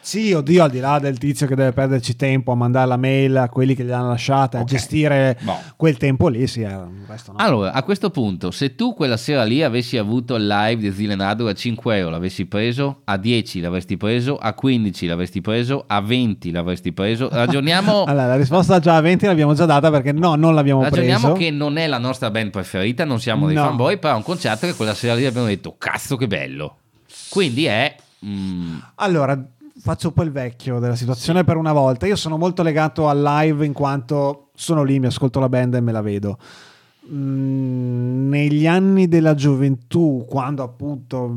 Sì, oddio, al di là del tizio che deve perderci tempo a mandare la mail a quelli che gli hanno lasciata, a gestire quel tempo lì, sì, il resto no. Allora, a questo punto, se tu quella sera lì avessi avuto il live di Zelenardo a 5 euro l'avessi preso, a 10 l'avresti preso, a 15 l'avresti preso, a 20 l'avresti preso, ragioniamo... Allora, la risposta già a 20 l'abbiamo già data perché no, non l'abbiamo preso. Ragioniamo che non è la nostra band preferita, non siamo dei fanboy, però è un concerto che quella sera lì abbiamo detto, cazzo che bello. Quindi è... Allora... Faccio un po' il vecchio della situazione per una volta. Io sono molto legato al live in quanto sono lì, mi ascolto la band e me la vedo. Negli anni della gioventù, quando appunto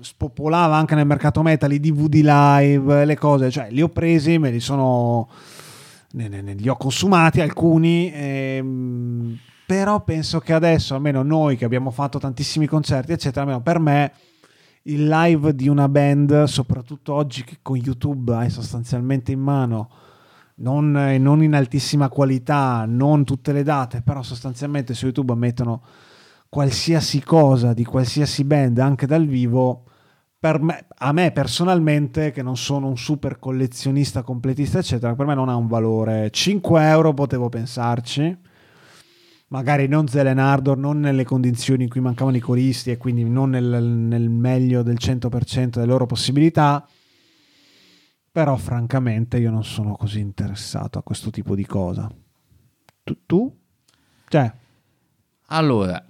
spopolava anche nel mercato metal i DVD live, le cose, cioè li ho presi, li ho consumati alcuni, però penso che adesso, almeno noi che abbiamo fatto tantissimi concerti eccetera, almeno per me il live di una band, soprattutto oggi che con YouTube hai sostanzialmente in mano, non in altissima qualità, non tutte le date, però sostanzialmente su YouTube mettono qualsiasi cosa di qualsiasi band, anche dal vivo. A me personalmente, che non sono un super collezionista, completista eccetera, per me non ha un valore. 5 euro potevo pensarci, magari non Zelenardo, non nelle condizioni in cui mancavano i coristi e quindi non nel meglio del 100% delle loro possibilità, però francamente io non sono così interessato a questo tipo di cosa. Tu? Allora,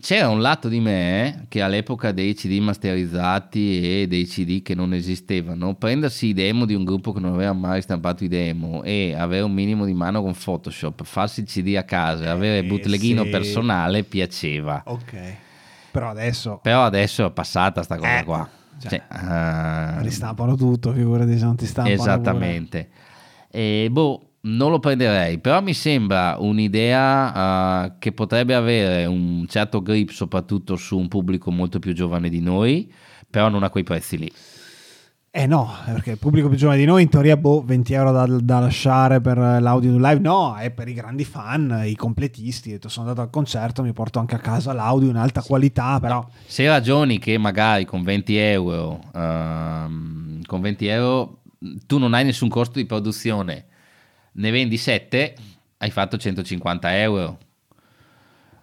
c'era un lato di me che all'epoca dei CD masterizzati e dei CD che non esistevano, prendersi i demo di un gruppo che non aveva mai stampato i demo e avere un minimo di mano con Photoshop, farsi il CD a casa, avere bootleghino personale, piaceva. Ok, però adesso è passata sta cosa qua, cioè, ristampano tutto, figurati se non ti stampano. Esattamente. E non lo prenderei, però mi sembra un'idea che potrebbe avere un certo grip soprattutto su un pubblico molto più giovane di noi, però non a quei prezzi lì. No, perché il pubblico più giovane di noi in teoria 20 euro da lasciare per l'audio di un live, no, è per i grandi fan, i completisti. Sono andato al concerto, mi porto anche a casa l'audio in alta qualità, però se ragioni che magari con 20 euro tu non hai nessun costo di produzione, ne vendi 7, hai fatto 150 euro.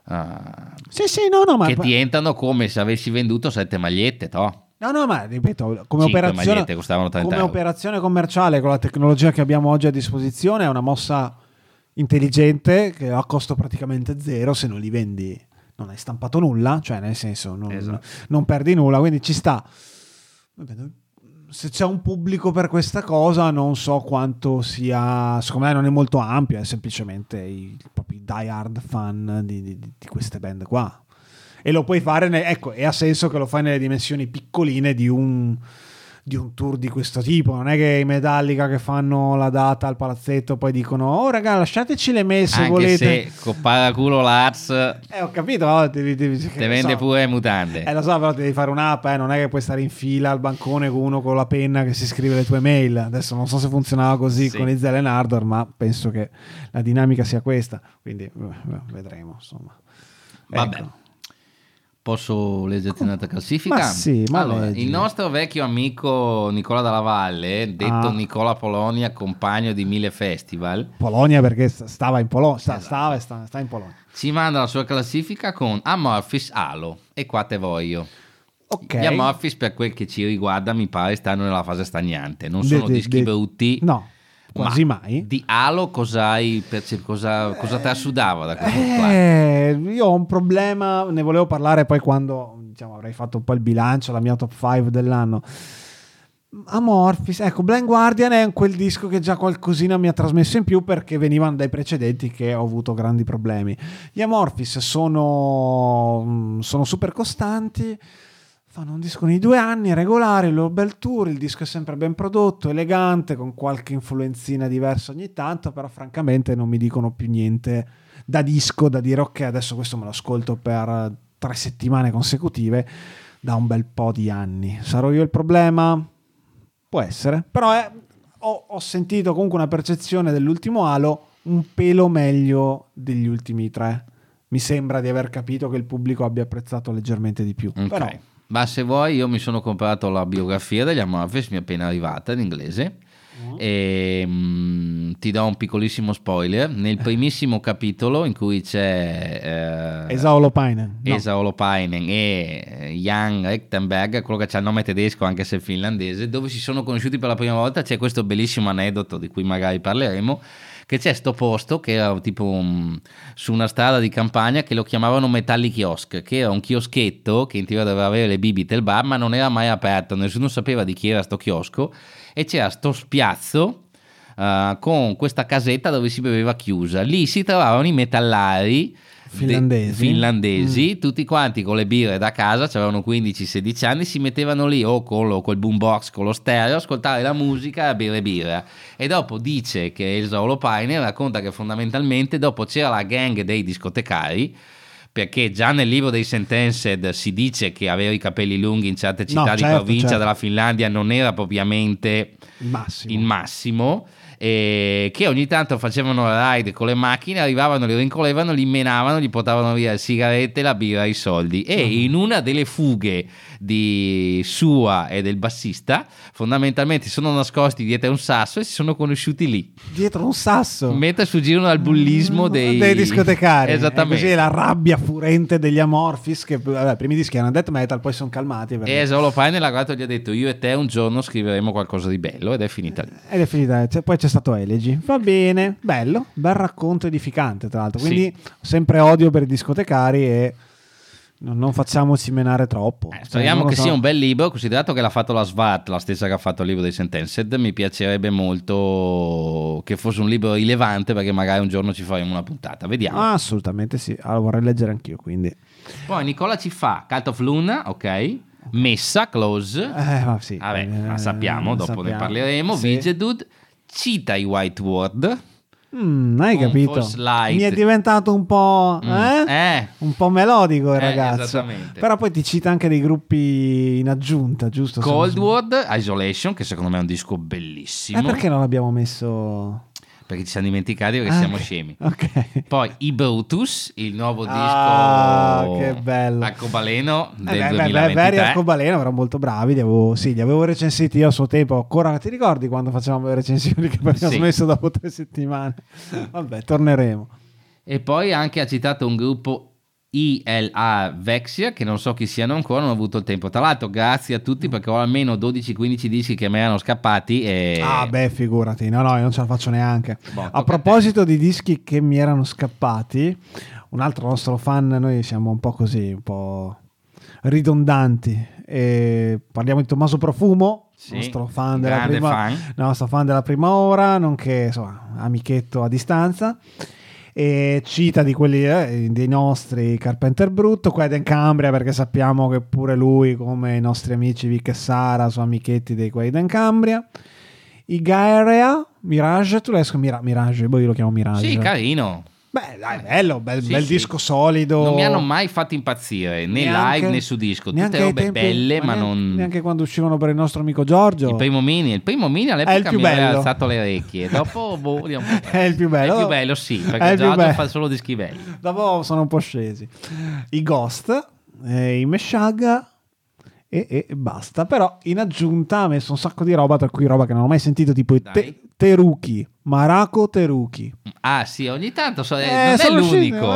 No, ma che ti entrano come se avessi venduto 7 magliette, no? No, ma ripeto, come operazione commerciale con la tecnologia che abbiamo oggi a disposizione è una mossa intelligente che ha costo praticamente zero, se non li vendi non hai stampato nulla, cioè nel senso non perdi nulla, quindi ci sta. Se c'è un pubblico per questa cosa non so quanto sia, secondo me non è molto ampio, è semplicemente i propri die hard fan di queste band qua, e lo puoi fare e ha senso che lo fai nelle dimensioni piccoline di un tour di questo tipo. Non è che i Metallica che fanno la data al palazzetto poi dicono "oh raga, lasciateci le messe se volete". Anche se coppara culo l'Ars ho capito, no? Te vende pure mutande. Lo so, però devi fare un'app, non è che puoi stare in fila al bancone con uno con la penna che si scrive le tue mail. Adesso non so se funzionava così con i Zelen Ardor, ma penso che la dinamica sia questa, quindi vedremo, insomma. Vabbè. Ecco. Posso leggerti un'altra classifica? Allora, il nostro vecchio amico Nicola Dalla Valle, detto Nicola Polonia, compagno di 1000 festival. Polonia perché stava in Polonia, sta in Polonia. Ci manda la sua classifica con Amorphis Halo e qua te voglio. Okay. Gli Amorphis, per quel che ci riguarda, mi pare stanno nella fase stagnante. Non sono dischi brutti. No. Quasi mai. Di Halo cosa te assudava da questo qua? Io ho un problema, ne volevo parlare poi quando avrei fatto un po' il bilancio, la mia top 5 dell'anno. Amorphis, ecco, Blind Guardian è quel disco che già qualcosina mi ha trasmesso in più perché venivano dai precedenti che ho avuto grandi problemi. Gli Amorphis sono super costanti. Fanno un disco ogni 2 anni, regolare, il loro bel tour, il disco è sempre ben prodotto, elegante, con qualche influenzina diversa ogni tanto, però francamente non mi dicono più niente da disco, da dire ok, adesso questo me lo ascolto per 3 settimane consecutive da un bel po' di anni. Sarò io il problema? Può essere, però ho sentito comunque una percezione dell'ultimo Halo un pelo meglio degli ultimi 3. Mi sembra di aver capito che il pubblico abbia apprezzato leggermente di più, okay. Però... Ma se vuoi, io mi sono comprato la biografia degli Amorphis, mi è appena arrivata in inglese, e ti do un piccolissimo spoiler. Nel primissimo capitolo in cui c'è Esa Holopainen e Jan Rechtenberg, quello che c'ha il nome tedesco anche se finlandese, dove si sono conosciuti per la prima volta, c'è questo bellissimo aneddoto di cui magari parleremo, che c'è sto posto che era tipo su una strada di campagna che lo chiamavano Metalli Kiosk, che era un chioschetto che in teoria doveva avere le bibite e il bar, ma non era mai aperto, nessuno sapeva di chi era sto chiosco, e c'era sto spiazzo con questa casetta dove si beveva chiusa. Lì si trovavano i metallari finlandesi tutti quanti con le birre da casa, avevano 15-16 anni, si mettevano lì o col boombox, con lo stereo, ascoltare la musica, bere birra. E dopo dice che Elsa Holopainen racconta che fondamentalmente dopo c'era la gang dei discotecari, perché già nel libro dei Sentenced si dice che avere i capelli lunghi in certe città di provincia della Finlandia non era propriamente il massimo. E che ogni tanto facevano la ride con le macchine, arrivavano, li rincolevano, li menavano, gli portavano via le sigarette, la birra, i soldi, e in una delle fughe di sua e del bassista fondamentalmente sono nascosti dietro un sasso e si sono conosciuti lì dietro un sasso mentre suggirono al bullismo dei discotecari. Esattamente, così la rabbia furente degli Amorphis, che i primi dischi erano death metal, poi sono calmati perché... e Holopainen l'ha guardato e gli ha detto io e te un giorno scriveremo qualcosa di bello, ed è finita lì. Poi c'è stato Elegy, va bene, bello, bel racconto edificante tra l'altro, quindi sempre odio per i discotecari e Non facciamoci menare troppo. Speriamo che sia un bel libro, considerato che l'ha fatto la SWAT, la stessa che ha fatto il libro dei Sentenced. Mi piacerebbe molto che fosse un libro rilevante, perché magari un giorno ci faremo una puntata. Vediamo. Ah, assolutamente sì, allora, vorrei leggere anch'io, quindi. Poi Nicola ci fa Cult of Luna, ok, Messa, Close, ma sì, vabbè, la sappiamo, dopo sappiamo, ne parleremo, sì. Vigedude cita i White Word. Hai capito? Mi è diventato un po' un po' melodico il ragazzo. Però poi ti cita anche dei gruppi in aggiunta, giusto? Cold World, Isolation, che secondo me è un disco bellissimo. Perché non l'abbiamo messo? Perché ci siamo dimenticati, perché siamo scemi. Okay. Poi I Brutus, il nuovo disco che bello, Arcobaleno del 2023. Veri Arcobaleno erano molto bravi, li avevo recensiti io a suo tempo. Ancora ti ricordi quando facevamo le recensioni che abbiamo smesso dopo 3 settimane? Vabbè, torneremo. E poi anche ha citato un gruppo, ILA Vexia, che non so chi siano ancora, non ho avuto il tempo. Tra l'altro grazie a tutti, perché ho almeno 12-15 dischi che mi erano scappati e... figurati, no, io non ce la faccio neanche. A proposito di dischi che mi erano scappati, un altro nostro fan, noi siamo un po' così, un po' ridondanti, e parliamo di Tommaso Profumo, nostro fan della prima ora, nonché insomma amichetto a distanza. E cita di quelli dei nostri Carpenter Brutto, Quaden Cambria, perché sappiamo che pure lui, come i nostri amici Vic e Sara, sono amichetti dei Quaden Cambria. I Gaerea Mirage, tu l'esco Mirage, poi io lo chiamo Mirage. Sì, carino. Beh, dai, bello, bel disco solido. Non mi hanno mai fatto impazzire, né neanche, live né su disco. Tutte robe belle, ma non... Neanche quando uscivano per il nostro amico Giorgio. Il primo Mini all'epoca mi aveva alzato le orecchie. Dopo, è il più bello. È il più bello, sì, perché Giorgio fa solo dischi belli. Dopo sono un po' scesi. I Ghost, i Meshuggah e basta. Però in aggiunta ha messo un sacco di roba, tra cui roba che non ho mai sentito, tipo i Teruki, Marako Teruki. Ah sì, ogni tanto non è l'unico,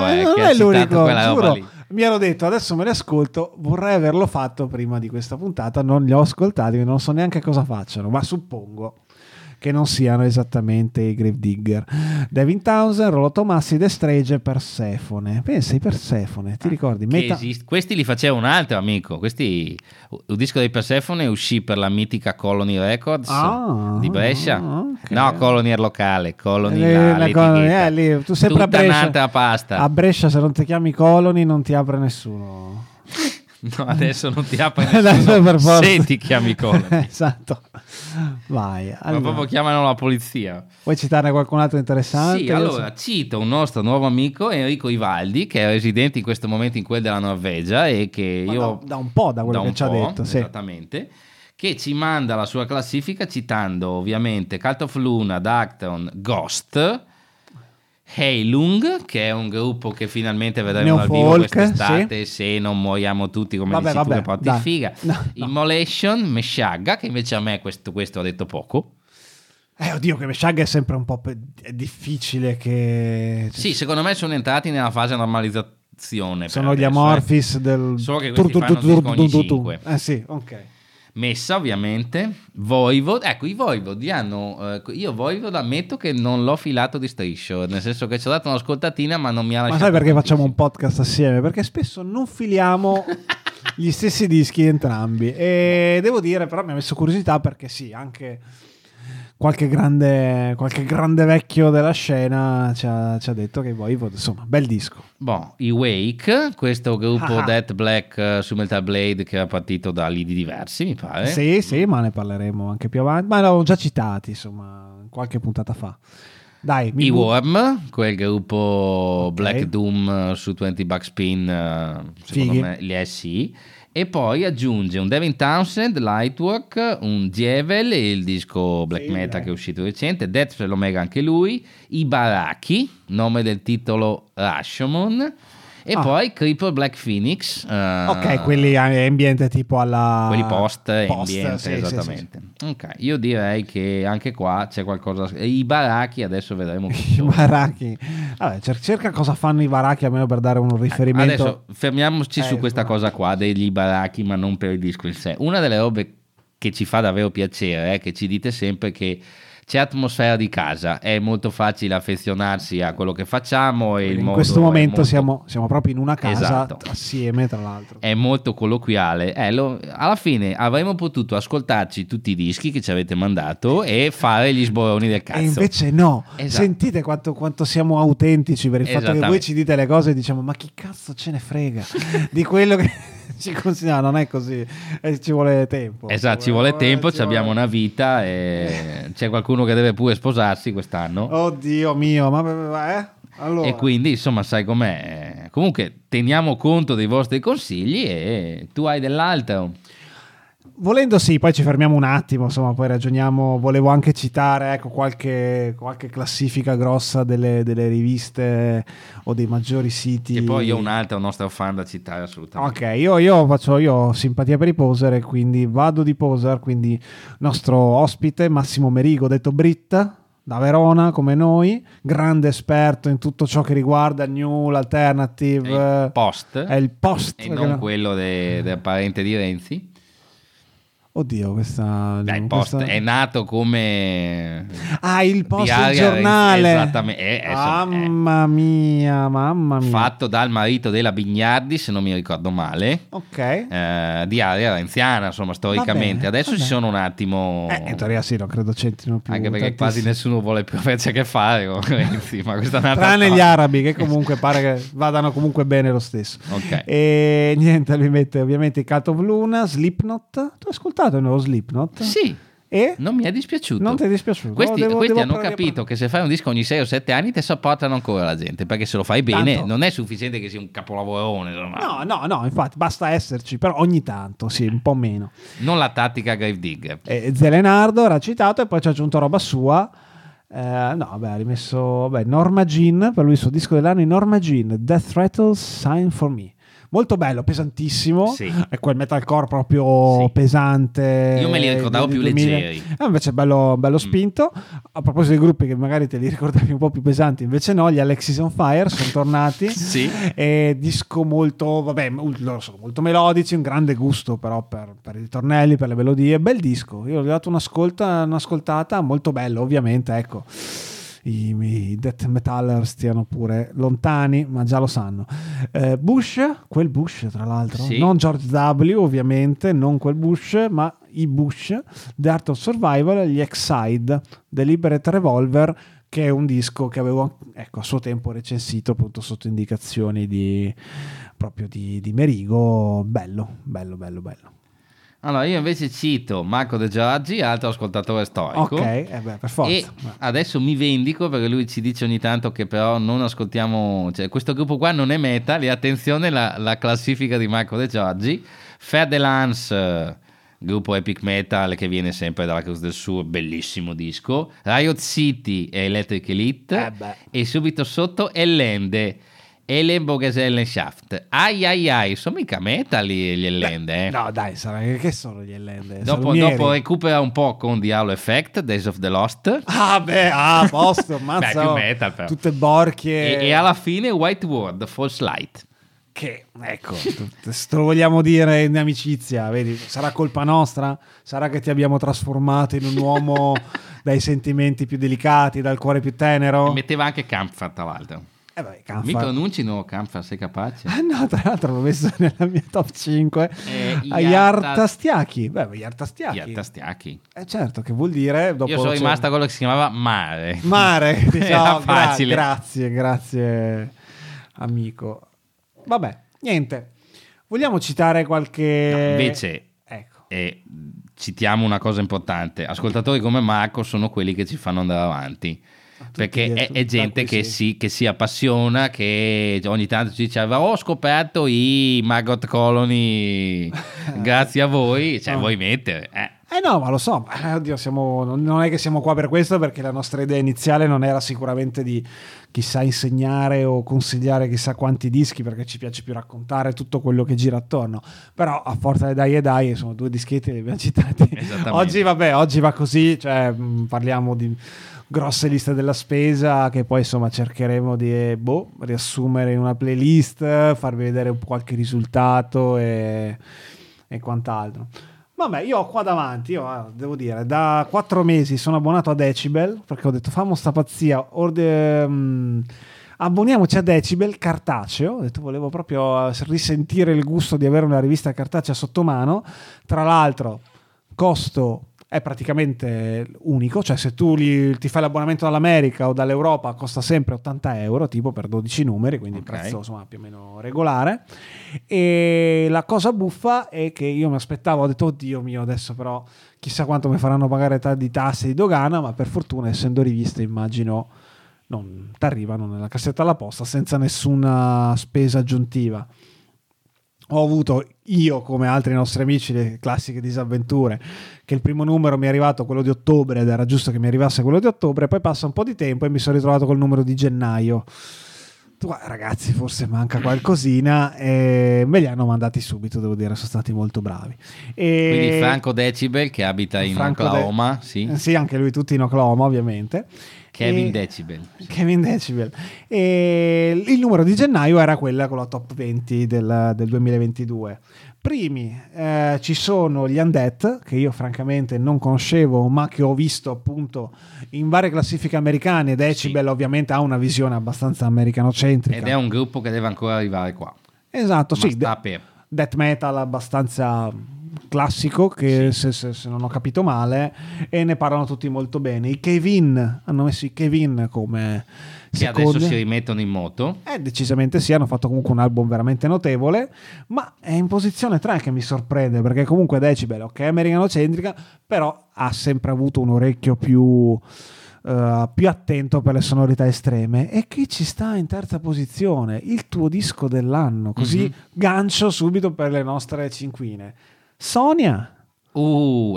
giuro. Mi ero detto, adesso me li ascolto, vorrei averlo fatto prima di questa puntata, non li ho ascoltati, non so neanche cosa facciano, ma suppongo che non siano esattamente i Grave Digger. Devin Townsend, Rollo Tomassi, The Strage, Persefone. Pensa, i Persefone, ti ricordi? Questi li faceva un altro amico. Il disco dei Persefone uscì per la mitica Colony Records di Brescia. Okay. No, Colony è locale, Colony lì. Tu sempre tutta a Brescia. Nata pasta. A Brescia, se non ti chiami Colony, non ti apre nessuno. No, adesso non ti apre nessuno. Se ti chiami Colony. Esatto. Vai, allora. Ma proprio chiamano la polizia. Vuoi citarne qualcun altro interessante? Sì, allora cito un nostro nuovo amico, Enrico Ivaldi, che è residente in questo momento in quel della Norvegia e che da quello che ci ha detto. Esattamente. Sì. Che ci manda la sua classifica citando ovviamente Cult of Luna, Darkthrone, Ghost, Heilung, che è un gruppo che finalmente vedremo dal vivo quest'estate, se non muoiamo tutti come dici tu, che figa. No. Immolation, Meshuggah, che invece a me questo ho detto poco. Oddio, che Meshuggah è sempre un po' difficile che... Sì, secondo me sono entrati nella fase normalizzazione. Sono gli amorphis del... Solo che questi fanno ogni 5. Sì, ok. Messa ovviamente, Voivod, i Voivod io Voivod ammetto che non l'ho filato di striscio, nel senso che ci ho dato un'ascoltatina ma non mi ha lasciato. Ma sai perché facciamo un podcast assieme? Perché spesso non filiamo gli stessi dischi entrambi, e devo dire però mi ha messo curiosità, perché sì, anche qualche grande vecchio della scena ci ha detto che Voivod, insomma, bel disco. I Wake, questo gruppo Death Black su Metal Blade, che era partito da lidi diversi, mi pare. Sì, ma ne parleremo anche più avanti, ma l'avevo già citati, insomma, qualche puntata fa. Dai, i Worm, quel gruppo Black Doom su 20 Backspin, secondo me li è sì. E poi aggiunge un Devin Townsend, Lightwork, un Dievel e il disco Black Metal che è uscito recente, Death Fell Omega anche lui, i Baraki, nome del titolo Rashomon, e poi Creeper Black Phoenix. Quelli ambiente tipo alla... Quelli post ambiente, esattamente. Sì. Ok, io direi che anche qua c'è qualcosa... I Baraki, adesso vedremo. I Baraki. Vabbè, cerca cosa fanno i Baraki, almeno per dare un riferimento. Adesso fermiamoci su questa cosa qua degli Baraki, ma non per il disco in sé. Una delle robe che ci fa davvero piacere, che ci dite sempre che c'è atmosfera di casa, è molto facile affezionarsi a quello che facciamo e in questo momento molto... siamo proprio in una casa, esatto, assieme, tra l'altro è molto colloquiale, alla fine avremmo potuto ascoltarci tutti i dischi che ci avete mandato e fare gli sboroni del cazzo e invece no, esatto. Sentite quanto siamo autentici per il fatto che voi ci dite le cose e diciamo ma chi cazzo ce ne frega di quello che ci consigliano, non è così, ci vuole tempo, esatto, ci vuole tempo, abbiamo una vita e c'è qualcuno che deve pure sposarsi quest'anno, oddio mio, allora. E quindi insomma sai com'è, comunque teniamo conto dei vostri consigli e tu hai dell'altro volendo, sì, poi ci fermiamo un attimo, insomma poi ragioniamo, volevo anche citare qualche classifica grossa delle riviste o dei maggiori siti, e poi io un'altra nostra fan da citare assolutamente. Ok, io ho simpatia per i poser e quindi vado di poser, quindi nostro ospite Massimo Merigo, detto Britta, da Verona come noi, grande esperto in tutto ciò che riguarda new, l'alternative, è il post e non quello del parente di Renzi. Oddio, questa è nato come il post del giornale, esattamente, mamma mia, fatto dal marito della Bignardi, se non mi ricordo male, ok, di area renziana, insomma, storicamente. Adesso ci sono un attimo, in teoria sì, non credo c'entrino più, anche perché quasi nessuno vuole più averci a che fare con Renzi, ma questa è un'altra tranne storia. Gli arabi, che comunque pare che vadano comunque bene lo stesso, ok. E niente, lui mette ovviamente i Cult of Luna, Slipknot. Tu ascolta il nuovo Slipknot? Sì, e non mi è dispiaciuto. Non ti è dispiaciuto? Questi hanno capito che se fai un disco ogni 6 o 7 anni ti sopportano ancora la gente, perché se lo fai bene non è sufficiente che sia un capolavorone. No, infatti basta esserci, però ogni tanto sì, un po' meno. Non la tattica Grave Digger. Zelenardo era citato e poi ci ha aggiunto roba sua. Ha rimesso Norma Jean, per lui il suo disco dell'anno, Norma Jean, Death Rattles, Sign for Me. Molto bello, pesantissimo, sì. È quel metalcore proprio pesante. Io me li ricordavo più leggeri. Invece è bello spinto. A proposito dei gruppi che magari te li ricordavi un po' più pesanti, invece no, gli Alexis on Fire sono tornati. Sì. E disco molto, loro sono molto melodici, un grande gusto però per i ritornelli, per le melodie. Bel disco, io gli ho dato un'ascoltata, molto bello ovviamente, ecco. I death metaller stiano pure lontani, ma già lo sanno. Bush, tra l'altro, sì. Non George W, ovviamente, non quel Bush, ma i Bush, The Art of Survival, gli X-Side, Deliberate Revolver, che è un disco che avevo a suo tempo recensito appunto sotto indicazioni di Merigo. Bello. Allora, io invece cito Marco De Giorgi, altro ascoltatore storico. Ok, per forza. E adesso mi vendico perché lui ci dice ogni tanto che però non ascoltiamo, cioè questo gruppo qua non è metal, e attenzione la classifica di Marco De Giorgi. Fair Delance, gruppo epic metal che viene sempre dalla Cruz del Sur, bellissimo disco. Riot City e Electric Elite, e subito sotto Ellende. Ellenboggesellenschaft. Ai, sono mica metal gli Ellende. No, dai, che sono gli Ellende? Dopo recupera un po' con Diablo Effect, Days of the Lost. A posto, mazza. Più metal, però. Tutte borchie. E alla fine White World, False Light. Che, ecco, te lo vogliamo dire in amicizia, vedi, sarà colpa nostra? Sarà che ti abbiamo trasformato in un uomo dai sentimenti più delicati, dal cuore più tenero? E metteva anche Kampfer, tra l'altro. Mi pronuncino Kampfer, sei capace? No, tra l'altro l'ho messo nella mia top 5 Yartastiaki. Yartastiaki. Certo, che vuol dire dopo. Io sono rimasta quello che si chiamava Mare, diciamo, facile. Grazie amico. Vabbè, niente. Vogliamo citare qualche invece, ecco. Citiamo una cosa importante. Ascoltatori come Marco sono quelli che ci fanno andare avanti. Perché è gente che si appassiona, che ogni tanto ci diceva ho scoperto i Maggot Colony grazie a voi, cioè vuoi mettere no, ma lo so, oddio, non è che siamo qua per questo, perché la nostra idea iniziale non era sicuramente di chissà insegnare o consigliare chissà quanti dischi, perché ci piace più raccontare tutto quello che gira attorno, però a forza di dai, sono 2 dischetti, li abbiamo citati oggi va così, cioè parliamo di grosse liste della spesa che poi insomma cercheremo di riassumere in una playlist, farvi vedere qualche risultato e quant'altro. Vabbè, io ho qua davanti, io devo dire, da 4 mesi sono abbonato a Decibel, perché ho detto famo sta pazzia, abboniamoci a Decibel cartaceo. Ho detto volevo proprio risentire il gusto di avere una rivista cartacea sotto mano. Tra l'altro costo è praticamente unico, cioè se tu ti fai l'abbonamento dall'America o dall'Europa costa sempre €80 tipo per 12 numeri, quindi okay, prezzo insomma più o meno regolare. E la cosa buffa è che io mi aspettavo, ho detto oddio mio adesso però chissà quanto mi faranno pagare di tasse di dogana, ma per fortuna essendo riviste immagino non ti arrivano nella cassetta alla posta senza nessuna spesa aggiuntiva. Ho avuto io, come altri nostri amici, le classiche disavventure, che il primo numero mi è arrivato quello di ottobre ed era giusto che mi arrivasse quello di ottobre, poi passa un po' di tempo e mi sono ritrovato col numero di gennaio. Ragazzi, forse manca qualcosina, e me li hanno mandati subito, devo dire, sono stati molto bravi. E quindi Franco Decibel, che abita in Franco Oklahoma, sì, anche lui tutti in Oklahoma ovviamente. Kevin Decibel. E il numero di gennaio era quella con la top 20 del 2022. Primi ci sono gli Undead, che io francamente non conoscevo, ma che ho visto appunto in varie classifiche americane. Decibel ovviamente ha una visione abbastanza americanocentrica. Ed è un gruppo che deve ancora arrivare qua. Esatto, ma sì. Death metal abbastanza classico, che se non ho capito male, e ne parlano tutti molto bene. I Kevin hanno messo i Kevin come secondi. Che adesso si rimettono in moto, decisamente sì, hanno fatto comunque un album veramente notevole, ma è in posizione 3 che mi sorprende, perché comunque Decibel, ok, americanocentrica, però ha sempre avuto un orecchio più attento per le sonorità estreme. E chi ci sta in terza posizione? Il tuo disco dell'anno, così gancio subito per le nostre cinquine. Sonia,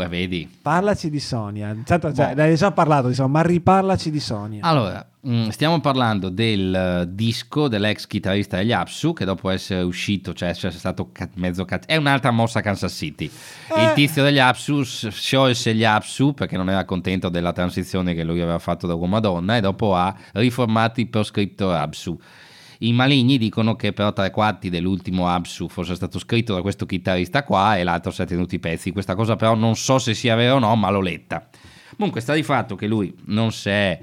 vedi, parlaci di Sonia. Certo, ne hai già parlato, ma riparlaci di Sonia. Allora, stiamo parlando del disco dell'ex chitarrista degli Apsu, che dopo essere uscito, cioè è stato mezzo cazzo. È un'altra mossa Kansas City. Il tizio degli Apsu sciolse gli Apsu perché non era contento della transizione che lui aveva fatto da uomo a donna, e dopo ha riformato i Proscriptor Apsu. I maligni dicono che però 3/4 dell'ultimo Apsu fosse stato scritto da questo chitarrista qua e l'altro si è tenuto i pezzi. Questa cosa però non so se sia vera o no, ma l'ho letta. Comunque sta di fatto che lui non si è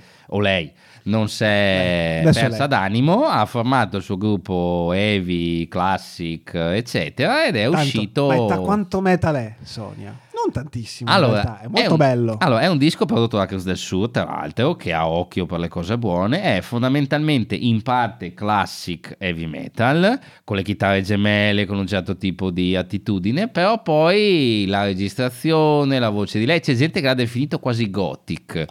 persa d'animo, ha formato il suo gruppo heavy, classic, eccetera, ed è uscito. Ma quanto metal è Sonia? Non tantissimo, allora, in realtà, è molto bello. Allora, è un disco prodotto da Chris del Sur, tra l'altro, che ha occhio per le cose buone. È fondamentalmente in parte classic heavy metal, con le chitarre gemelle, con un certo tipo di attitudine, però poi la registrazione, la voce di lei, c'è gente che l'ha definito quasi gothic.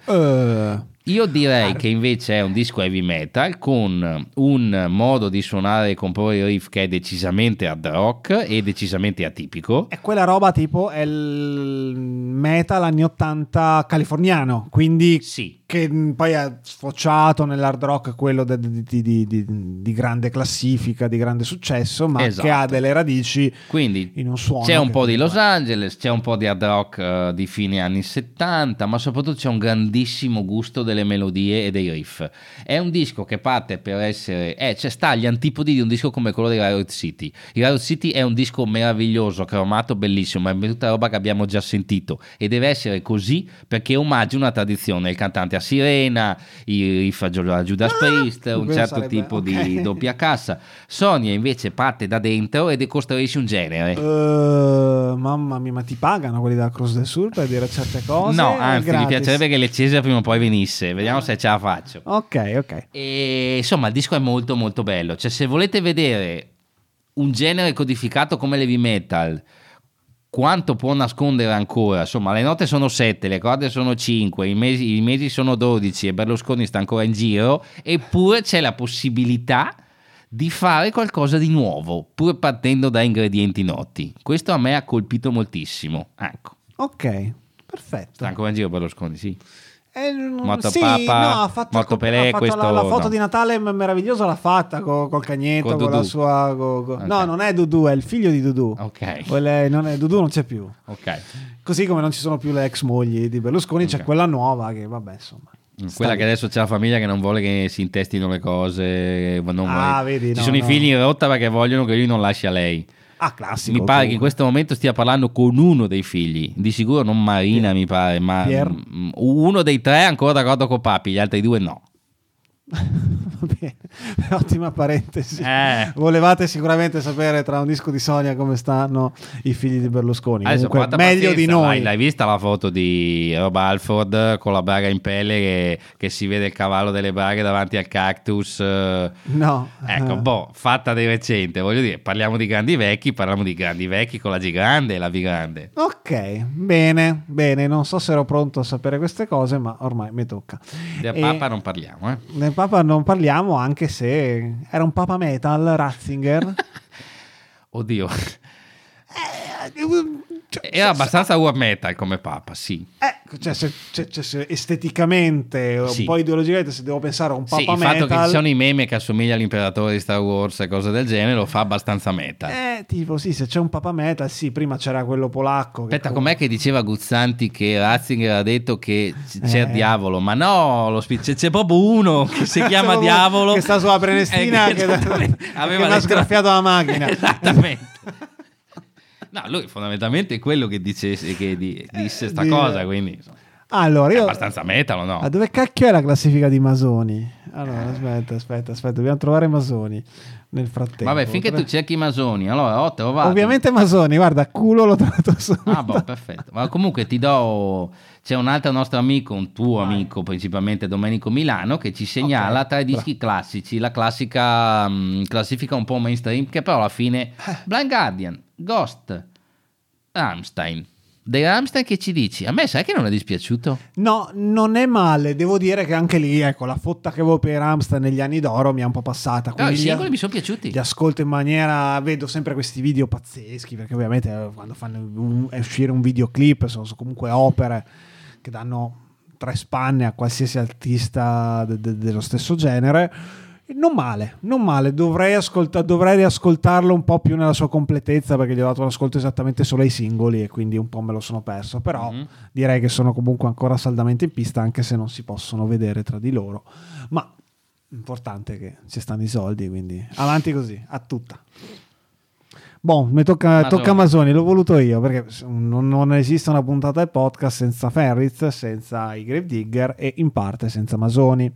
Io direi che invece è un disco heavy metal con un modo di suonare e comporre i riff che è decisamente hard rock e decisamente atipico. È quella roba tipo è il metal anni 80 californiano, quindi sì, che poi è sfociato nell'hard rock, quello di grande classifica, di grande successo, ma esatto, che ha delle radici, quindi in un suono. C'è un po' di Los Angeles, c'è un po' di hard rock di fine anni 70, ma soprattutto c'è un grandissimo gusto delle melodie e dei riff. È un disco che parte per essere sta agli antipodi di un disco come quello di Riot City. Il Riot City è un disco meraviglioso, cromato, bellissimo, ma è tutta roba che abbiamo già sentito, e deve essere così perché omaggia una tradizione. Il cantante a sirena, i riff a Judas Priest, un certo tipo di doppia cassa. Sonia invece parte da dentro e decostruisce un genere. Mamma mia, ma ti pagano quelli della Cruz del Sur per dire certe cose? No, anzi, mi piacerebbe che le Cesare prima o poi venisse. Vediamo se ce la faccio. Ok. E insomma, il disco è molto molto bello. Cioè, se volete vedere un genere codificato come l'heavy metal, quanto può nascondere ancora? Insomma, le note sono 7, le corde sono 5, i mesi sono 12 e Berlusconi sta ancora in giro, eppure c'è la possibilità di fare qualcosa di nuovo, pur partendo da ingredienti noti. Questo a me ha colpito moltissimo. Ecco. Ok, perfetto. Sta ancora in giro Berlusconi, sì. Moto sì, Papa, no, ha fatto, Moto Pelé, ha fatto questo, la foto di Natale meravigliosa, l'ha fatta col cagnetto, con la sua okay. No, non è Dudu, è il figlio di Dudu. Ok. Dudu non c'è più. Ok. Così come non ci sono più le ex mogli di Berlusconi, okay. C'è quella nuova che vabbè, insomma. Quella che adesso c'è la famiglia che non vuole che si intestino le cose, non vedi, ci sono i figli in rotta perché vogliono che lui non lasci a lei. Ah, classico. Mi pare che in questo momento stia parlando con uno dei figli, di sicuro non Marina, mi pare, ma Pier. Uno dei tre è ancora d'accordo con papi, gli altri due no. Va bene, ottima parentesi. Volevate sicuramente sapere tra un disco di Sonia come stanno i figli di Berlusconi. Adesso, comunque, meglio di noi. L'hai vista la foto di Rob Halford con la braga in pelle che si vede il cavallo delle braghe davanti al cactus? No, ecco, fatta di recente, voglio dire, parliamo di grandi vecchi, con la G grande e la V grande. Ok, bene, bene, non so se ero pronto a sapere queste cose, ma ormai mi tocca. Del Papa non parliamo, del Papa non parliamo, anche se era un Papa metal, Ratzinger. Oddio, era abbastanza war metal come Papa, sì. Cioè, se esteticamente, sì, un po' ideologicamente, se devo pensare a un Papa metal, il fatto che ci sono i meme che assomiglia all'imperatore di Star Wars e cose del genere lo fa abbastanza metal. Tipo, sì, se c'è un Papa metal, sì, prima c'era quello polacco. Aspetta, com'è che diceva Guzzanti che Ratzinger ha detto che c'è il diavolo? Ma no, c'è proprio uno che si chiama diavolo, che sta sulla prenestina che l'ha sgraffiato la macchina. Esattamente. No, lui fondamentalmente è quello che disse sta cosa, quindi insomma, allora, è abbastanza metal, no? Ma dove cacchio è la classifica di Masoni? Allora, aspetta, dobbiamo trovare Masoni nel frattempo. Vabbè, finché tu cerchi Masoni, allora ho trovato. Ovviamente Masoni, guarda, culo l'ho trovato subito. Ah, boh, perfetto. Ma comunque ti do... C'è un altro nostro amico, un tuo amico principalmente, Domenico Milano, che ci segnala tre dischi classici, la classica classifica un po' mainstream, che però alla fine Blind Guardian, Ghost, Rammstein. Dei Rammstein che ci dici? A me sai che non è dispiaciuto? No, non è male, devo dire che anche lì, ecco, la fotta che avevo per Rammstein negli anni d'oro mi è un po' passata. I singoli mi sono piaciuti. Li ascolto in maniera, vedo sempre questi video pazzeschi, perché ovviamente quando fanno uscire un videoclip sono comunque opere che danno tre spanne a qualsiasi artista dello stesso genere. Non male, dovrei riascoltarlo un po' più nella sua completezza, perché gli ho dato un ascolto esattamente solo ai singoli e quindi un po' me lo sono perso, però direi che sono comunque ancora saldamente in pista, anche se non si possono vedere tra di loro, ma importante che ci stanno i soldi, quindi avanti così, a tutta. Bon, mi tocca Masoni, l'ho voluto io, perché non esiste una puntata del podcast senza Ferriz, senza i Grave Digger e in parte senza Masoni,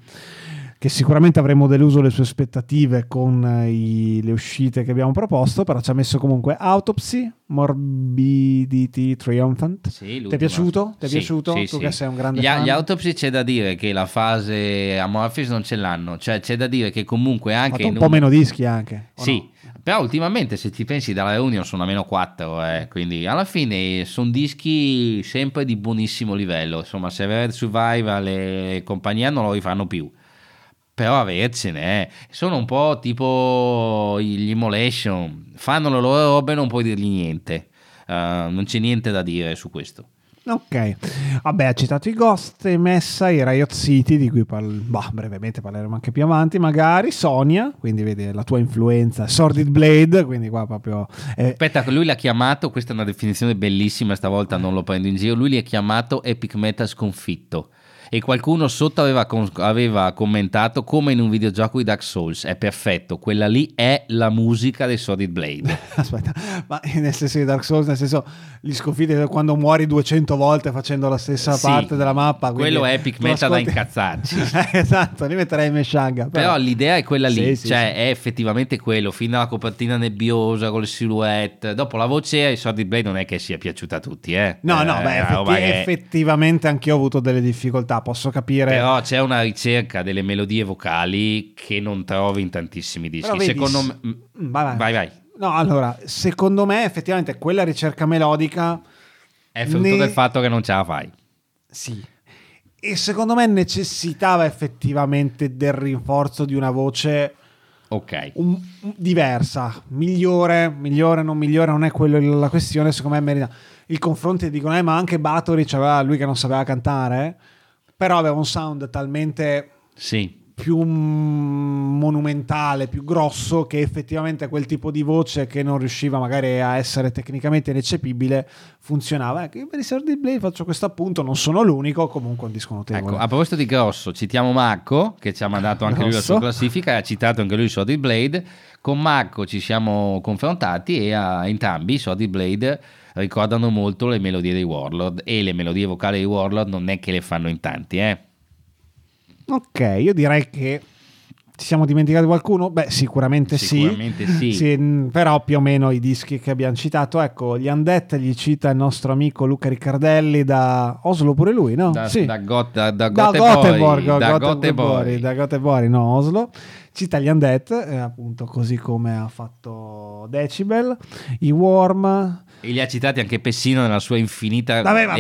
che sicuramente avremmo deluso le sue aspettative con le uscite che abbiamo proposto, però ci ha messo comunque Autopsy, Morbidity Triumphant. Sì, ti è piaciuto? Sì, tu che sei un grande fan. Gli Autopsy c'è da dire che la fase Amorphis non ce l'hanno, cioè c'è da dire che comunque anche fatto un po' meno dischi anche. Sì, no? Però ultimamente se ci pensi dalla Reunion sono a meno 4, quindi alla fine sono dischi sempre di buonissimo livello, insomma Severed Survival e compagnia non lo rifanno più. Però avercene, sono un po' tipo gli Immolation, fanno le loro robe, non puoi dirgli niente, non c'è niente da dire su questo. Ok, vabbè, ha citato i Ghost, i Messa, i Riot City, di cui brevemente parleremo anche più avanti magari, Sonia, quindi vedi la tua influenza, Sordid Blade, quindi qua proprio... Aspetta, lui l'ha chiamato, questa è una definizione bellissima, stavolta non lo prendo in giro, lui li ha chiamato Epic Metal sconfitto. E qualcuno sotto aveva commentato come in un videogioco di Dark Souls. È perfetto, quella lì è la musica dei Sordid Blade. Aspetta, ma nel senso di Dark Souls, nel senso gli sconfitti quando muori 200 volte facendo la stessa parte della mappa. Quello è epic meta da incazzarci. Esatto, li metterei in Meshuggah. Però l'idea è quella lì, sì. È effettivamente quello, fino alla copertina nebbiosa con le silhouette. Dopo la voce ai Sordid Blade non è che sia piaciuta a tutti, eh? No, effettivamente anch'io ho avuto delle difficoltà. Posso capire, però c'è una ricerca delle melodie vocali che non trovi in tantissimi dischi. Vedi, secondo me, vai. No, allora, secondo me, effettivamente quella ricerca melodica è frutto del fatto che non ce la fai. Sì. E secondo me necessitava effettivamente del rinforzo di una voce diversa, migliore, non migliore, non è quella la questione. Secondo me merita il confronto. Dicono, ma anche Bathory c'aveva lui che non sapeva cantare. Però aveva un sound talmente più monumentale, più grosso, che effettivamente quel tipo di voce che non riusciva magari a essere tecnicamente ineccepibile funzionava. Io per i Saturday Play faccio questo appunto, non sono l'unico, comunque un disco notevole. Ecco, a proposito di grosso, citiamo Marco che ci ha mandato anche lui la sua classifica e ha citato anche lui Saturday Blade. Con Marco ci siamo confrontati e entrambi i Saturday Blade ricordano molto le melodie dei Warlord, e le melodie vocali dei Warlord non è che le fanno in tanti, eh. Ok, io direi che ci siamo dimenticati qualcuno? Beh, sicuramente sì. Però più o meno i dischi che abbiamo citato, ecco, gli Undead li cita il nostro amico Luca Riccardelli da Oslo pure lui, no? Da Göteborg, no, Oslo. Cita gli Undead, appunto, così come ha fatto Decibel, i Worm. E li ha citati anche Pessino nella sua infinita elenco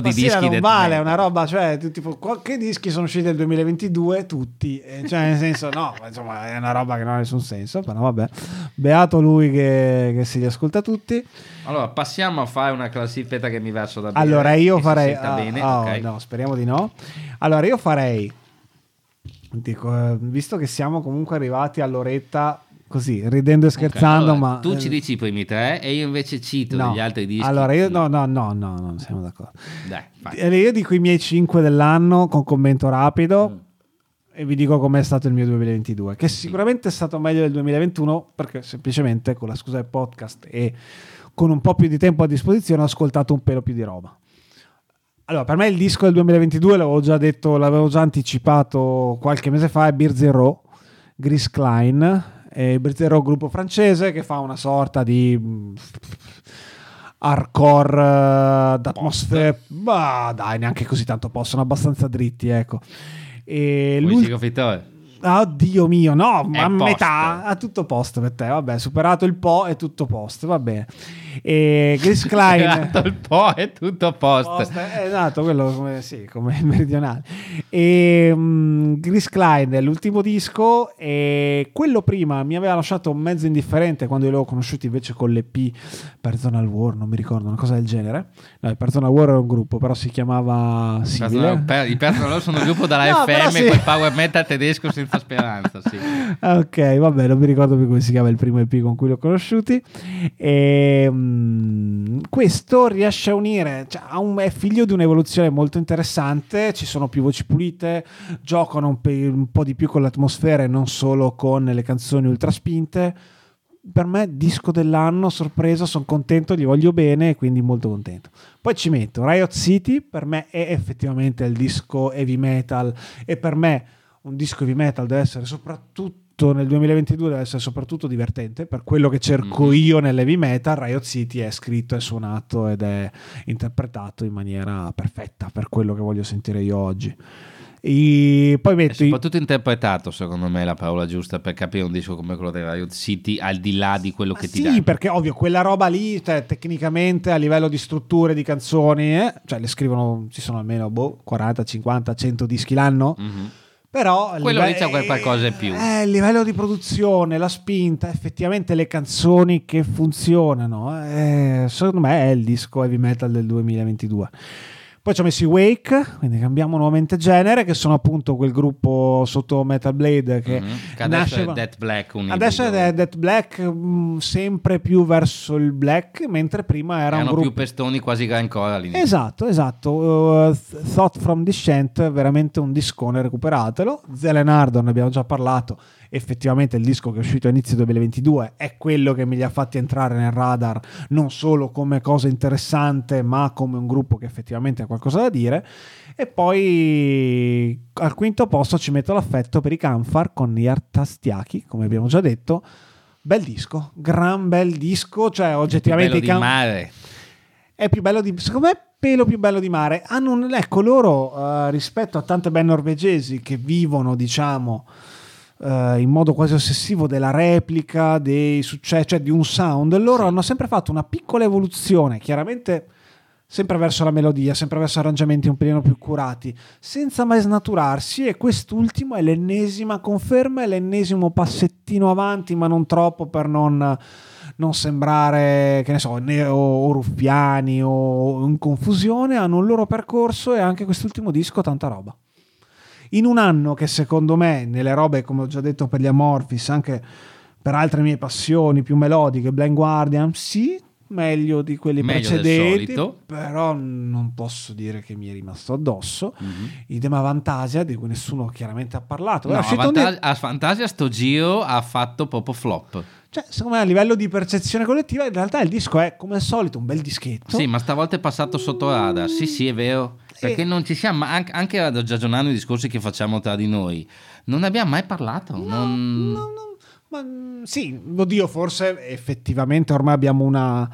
di dischi. Non vale, è una roba, cioè, tipo, che dischi sono usciti nel 2022? Tutti, cioè, nel senso, no, insomma, è una roba che non ha nessun senso, però vabbè, beato lui che se li ascolta tutti. Allora, passiamo a fare una classifica che mi verso da bene. Allora, io farei... okay. No, speriamo di no. Allora, io farei... Dico, visto che siamo comunque arrivati all'oretta... Così, ridendo e scherzando, okay, allora, ma... Tu ci dici i primi tre e io invece cito gli altri dischi. Allora, io no, non siamo d'accordo. Dai, io dico i miei 5 dell'anno con commento rapido e vi dico com'è stato il mio 2022, che sicuramente è stato meglio del 2021 perché semplicemente con la scusa del podcast e con un po' più di tempo a disposizione ho ascoltato un pelo più di roba. Allora, per me il disco del 2022, l'avevo già detto, l'avevo già anticipato qualche mese fa, è Beer Zero, Gris Klein. Britero, gruppo francese che fa una sorta di hardcore d'atmosfera, ma dai, neanche così tanto, possono abbastanza dritti, ecco. E oddio mio, no, a metà, a tutto posto per te, vabbè, superato il po' è tutto posto, va bene. E Chris Klein, superato il po' è tutto posto, esatto, quello come, sì, come il meridionale. E Chris Klein è l'ultimo disco, e quello prima mi aveva lasciato mezzo indifferente quando io l'ho conosciuto invece con l'EP Personal War, non mi ricordo, una cosa del genere. No, il Personal War era un gruppo, però si chiamava Personal, i Personal War sono un gruppo dalla FM, sì, quel power metal tedesco senza speranza, sì. Ok, vabbè, non mi ricordo più come si chiama il primo EP con cui li ho conosciuti. E questo riesce a unire, cioè, è figlio di un'evoluzione molto interessante, ci sono più voci pulite, giocano un po' di più con l'atmosfera e non solo con le canzoni ultra spinte. Per me disco dell'anno, sorpresa, sono contento, gli voglio bene, quindi molto contento. Poi ci metto Riot City, per me è effettivamente il disco heavy metal, e per me un disco heavy metal deve essere soprattutto nel 2022 deve essere soprattutto divertente, per quello che cerco io nell'heavy metal. Riot City è scritto, è suonato ed è interpretato in maniera perfetta per quello che voglio sentire io oggi. E poi metto, è soprattutto interpretato, secondo me, la parola giusta per capire un disco come quello della Riot City, al di là di quello che ti dà. Sì, perché ovvio quella roba lì, cioè, tecnicamente a livello di strutture di canzoni, cioè le scrivono, ci sono almeno 40, 50, 100 dischi l'anno. Però quello lì c'è qualcosa in più, il livello di produzione, la spinta, effettivamente le canzoni che funzionano, secondo me è il disco heavy metal del 2022. Poi ci ho messo i Wake, quindi cambiamo nuovamente genere, che sono appunto quel gruppo sotto Metal Blade che adesso è Death Black, adesso è Death Black, sempre più verso il black, mentre prima era un gruppo più pestoni, quasi ancora all'inizio. Esatto. Thought from Descent, veramente un discone, recuperatelo. Zelenardo ne abbiamo già parlato, effettivamente il disco che è uscito a inizio 2022 è quello che mi li ha fatti entrare nel radar, non solo come cosa interessante ma come un gruppo che effettivamente ha qualcosa da dire. E poi al quinto posto ci metto l'affetto per i Canfar con gli Artastiachi, come abbiamo già detto, bel disco, gran bel disco, cioè oggettivamente è più bello di mare, è più bello di, secondo me, pelo più bello di mare. Hanno un, ecco, loro rispetto a tante band norvegesi che vivono, diciamo, in modo quasi ossessivo della replica dei successi, cioè di un sound, loro hanno sempre fatto una piccola evoluzione, chiaramente sempre verso la melodia, sempre verso arrangiamenti un pelino più curati, senza mai snaturarsi, e quest'ultimo è l'ennesima conferma, è l'ennesimo passettino avanti, ma non troppo, per non sembrare, che ne so, o ruffiani o in confusione. Hanno un loro percorso, e anche quest'ultimo disco tanta roba. in un anno che secondo me, nelle robe, come ho già detto per gli Amorphis, anche per altre mie passioni più melodiche, Blind Guardian, sì, meglio di quelli precedenti, però non posso dire che mi è rimasto addosso. Idem Fantasia, di cui nessuno chiaramente ha parlato. No, a Fantasia sto giro ha fatto proprio flop. Cioè, secondo me a livello di percezione collettiva in realtà il disco è come al solito un bel dischetto. Sì, ma stavolta è passato sotto radar. Sì, sì, è vero. Perché non ci siamo, anche ragionando i discorsi che facciamo tra di noi, non ne abbiamo mai parlato. Ma sì, oddio, forse effettivamente ormai abbiamo una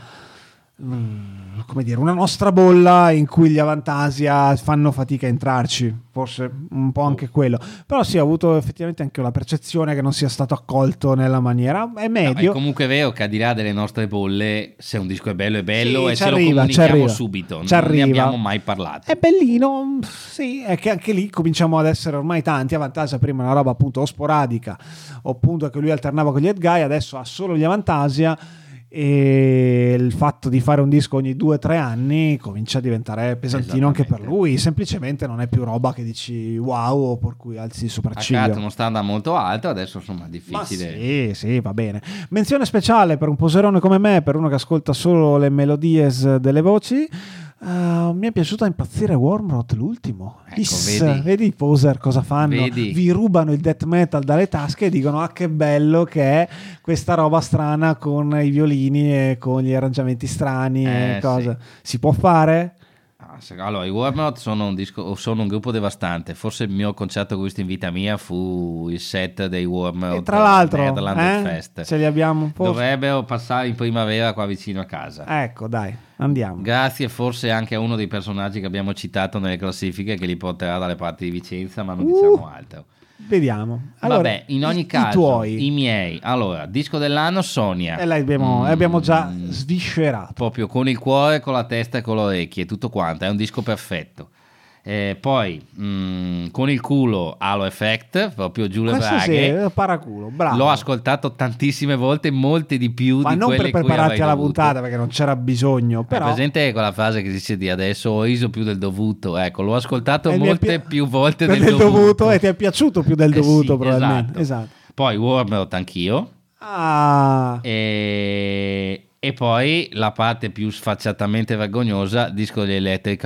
nostra bolla in cui gli Avantasia fanno fatica a entrarci, forse un po' anche quello. Però sì, ho avuto effettivamente anche la percezione che non sia stato accolto nella maniera, è medio. No, è comunque vero che al di là delle nostre bolle, se un disco è bello, sì, e ce lo comunichiamo subito, non ne abbiamo mai parlato. È bellino, sì, è che anche lì cominciamo ad essere ormai tanti. Avantasia prima una roba appunto o sporadica, o appunto che lui alternava con gli Edguy, adesso ha solo gli Avantasia. E il fatto di fare un disco ogni 2-3 anni comincia a diventare pesantino anche per lui. Semplicemente non è più roba che dici wow, o per cui alzi il sopracciglio. Ha creato uno standard molto alto, adesso insomma è difficile. Ma sì, va bene. Menzione speciale per un poserone come me, per uno che ascolta solo le melodie delle voci. Mi è piaciuta impazzire Wormrot, l'ultimo. Ecco, vedi i poser cosa fanno? Vi rubano il death metal dalle tasche e dicono ah, che bello che è questa roba strana con i violini e con gli arrangiamenti strani e cose. Sì. Si può fare? Allora, i Wormrot sono un gruppo devastante. Forse il mio concerto questo in vita mia fu il set dei Wormrot. E tra l'altro Nederland Fest, ce li abbiamo un po'. Dovrebbero passare in primavera qua vicino a casa. Ecco, dai, andiamo. Grazie forse anche a uno dei personaggi che abbiamo citato nelle classifiche, che li porterà dalle parti di Vicenza, ma non diciamo altro. Vediamo. Allora, vabbè, in ogni caso i miei. Allora, disco dell'anno, Sonia. E l'abbiamo già sviscerato. Proprio con il cuore, con la testa e con le orecchie, tutto quanto. È un disco perfetto. Poi con il culo, Halo Effect, proprio giù le braghe. Sì, paraculo, bravo. L'ho ascoltato tantissime volte, molte di più ma di quelle che ma non per prepararti alla puntata, perché non c'era bisogno. Però... È presente quella frase che dice di adesso ho riso più del dovuto. Ecco, l'ho ascoltato molte più volte del dovuto. E ti è piaciuto più del dovuto, sì, probabilmente. Esatto. Poi Wormrot anch'io. E poi la parte più sfacciatamente vergognosa, disco di Eskimo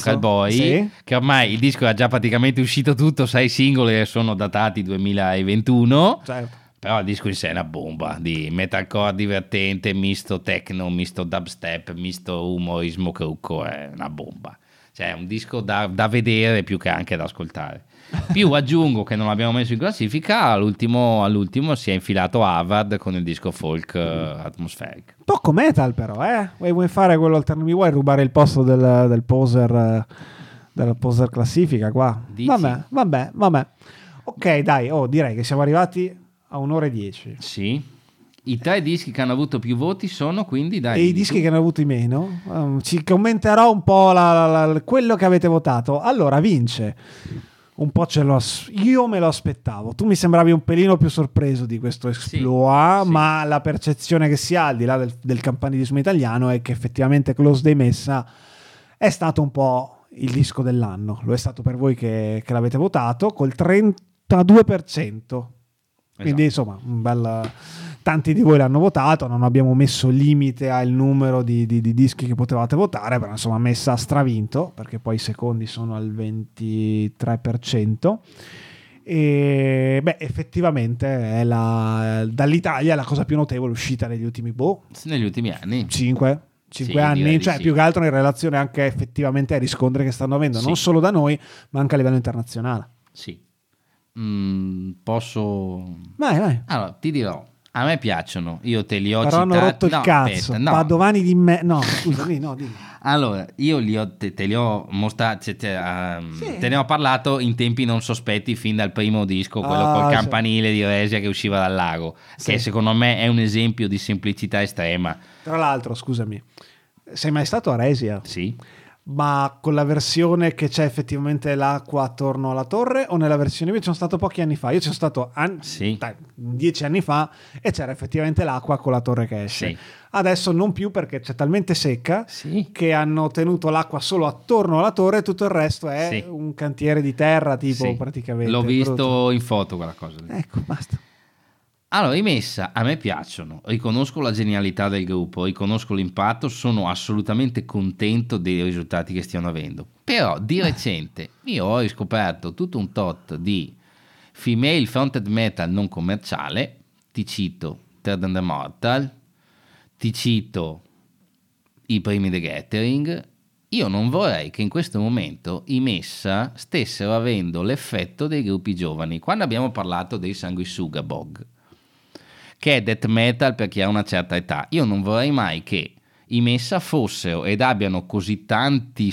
Cowboy, sì. Che ormai il disco era già praticamente uscito tutto, 6 singoli che sono datati 2021, certo. Però il disco in sé è una bomba di metalcore divertente, misto techno, misto dubstep, misto umorismo crocco, è una bomba. Cioè è un disco da vedere più che anche da ascoltare. Più aggiungo che non l'abbiamo messo in classifica, all'ultimo si è infilato Havard con il disco folk atmospheric. Poco metal però, vuoi fare quello alternativo, vuoi rubare il posto del poser, della poser classifica qua? Dici? Vabbè. Ok, dai, direi che siamo arrivati a 1:10. Sì. I 3 dischi che hanno avuto più voti sono quindi dai. E i dischi che hanno avuto meno? Ci commenterò un po' quello che avete votato. Allora, vince. Un po' io me lo aspettavo. Tu mi sembravi un pelino più sorpreso di questo exploit, sì. Ma la percezione che si ha al di là del campanilismo italiano è che effettivamente Close Day Messa è stato un po' il disco dell'anno. Lo è stato per voi che l'avete votato col 32%. Quindi insomma tanti di voi l'hanno votato. Non abbiamo messo limite al numero di dischi che potevate votare, però insomma Messa ha stravinto, perché poi i secondi sono al 23%. E beh, effettivamente è dall'Italia la cosa più notevole uscita negli ultimi anni, 5 anni, cioè più che altro in relazione anche effettivamente ai riscontri che stanno avendo, non solo da noi ma anche a livello internazionale. Sì. Posso? Vai. Allora, ti dirò, a me piacciono, io te li ho citati. Però hanno rotto il cazzo. Padovani di me. No, scusami, no, dimmi. Allora, io te li ho mostrati, sì. Te ne ho parlato in tempi non sospetti fin dal primo disco, quello col campanile di Resia che usciva dal lago, sì. Che secondo me è un esempio di semplicità estrema. Tra l'altro, scusami, sei mai stato a Resia? Sì. Ma con la versione che c'è effettivamente l'acqua attorno alla torre, o nella versione io sono stato pochi anni fa? Io sono stato 10 anni fa e c'era effettivamente l'acqua con la torre che esce. Sì. Adesso non più, perché c'è talmente secca che hanno tenuto l'acqua solo attorno alla torre e tutto il resto è un cantiere di terra, tipo praticamente. L'ho visto in foto quella cosa lì. Ecco, basta. Allora, i Messa a me piacciono, riconosco la genialità del gruppo, riconosco l'impatto, sono assolutamente contento dei risultati che stiano avendo, però di recente io ho riscoperto tutto un tot di female fronted metal non commerciale. Ti cito Third and the Mortal, ti cito i primi The Gathering. Io non vorrei che in questo momento i Messa stessero avendo l'effetto dei gruppi giovani. Quando abbiamo parlato dei Sanguisuga Bog, che è death metal per chi ha una certa età, io non vorrei mai che i Messa fossero ed abbiano così tanti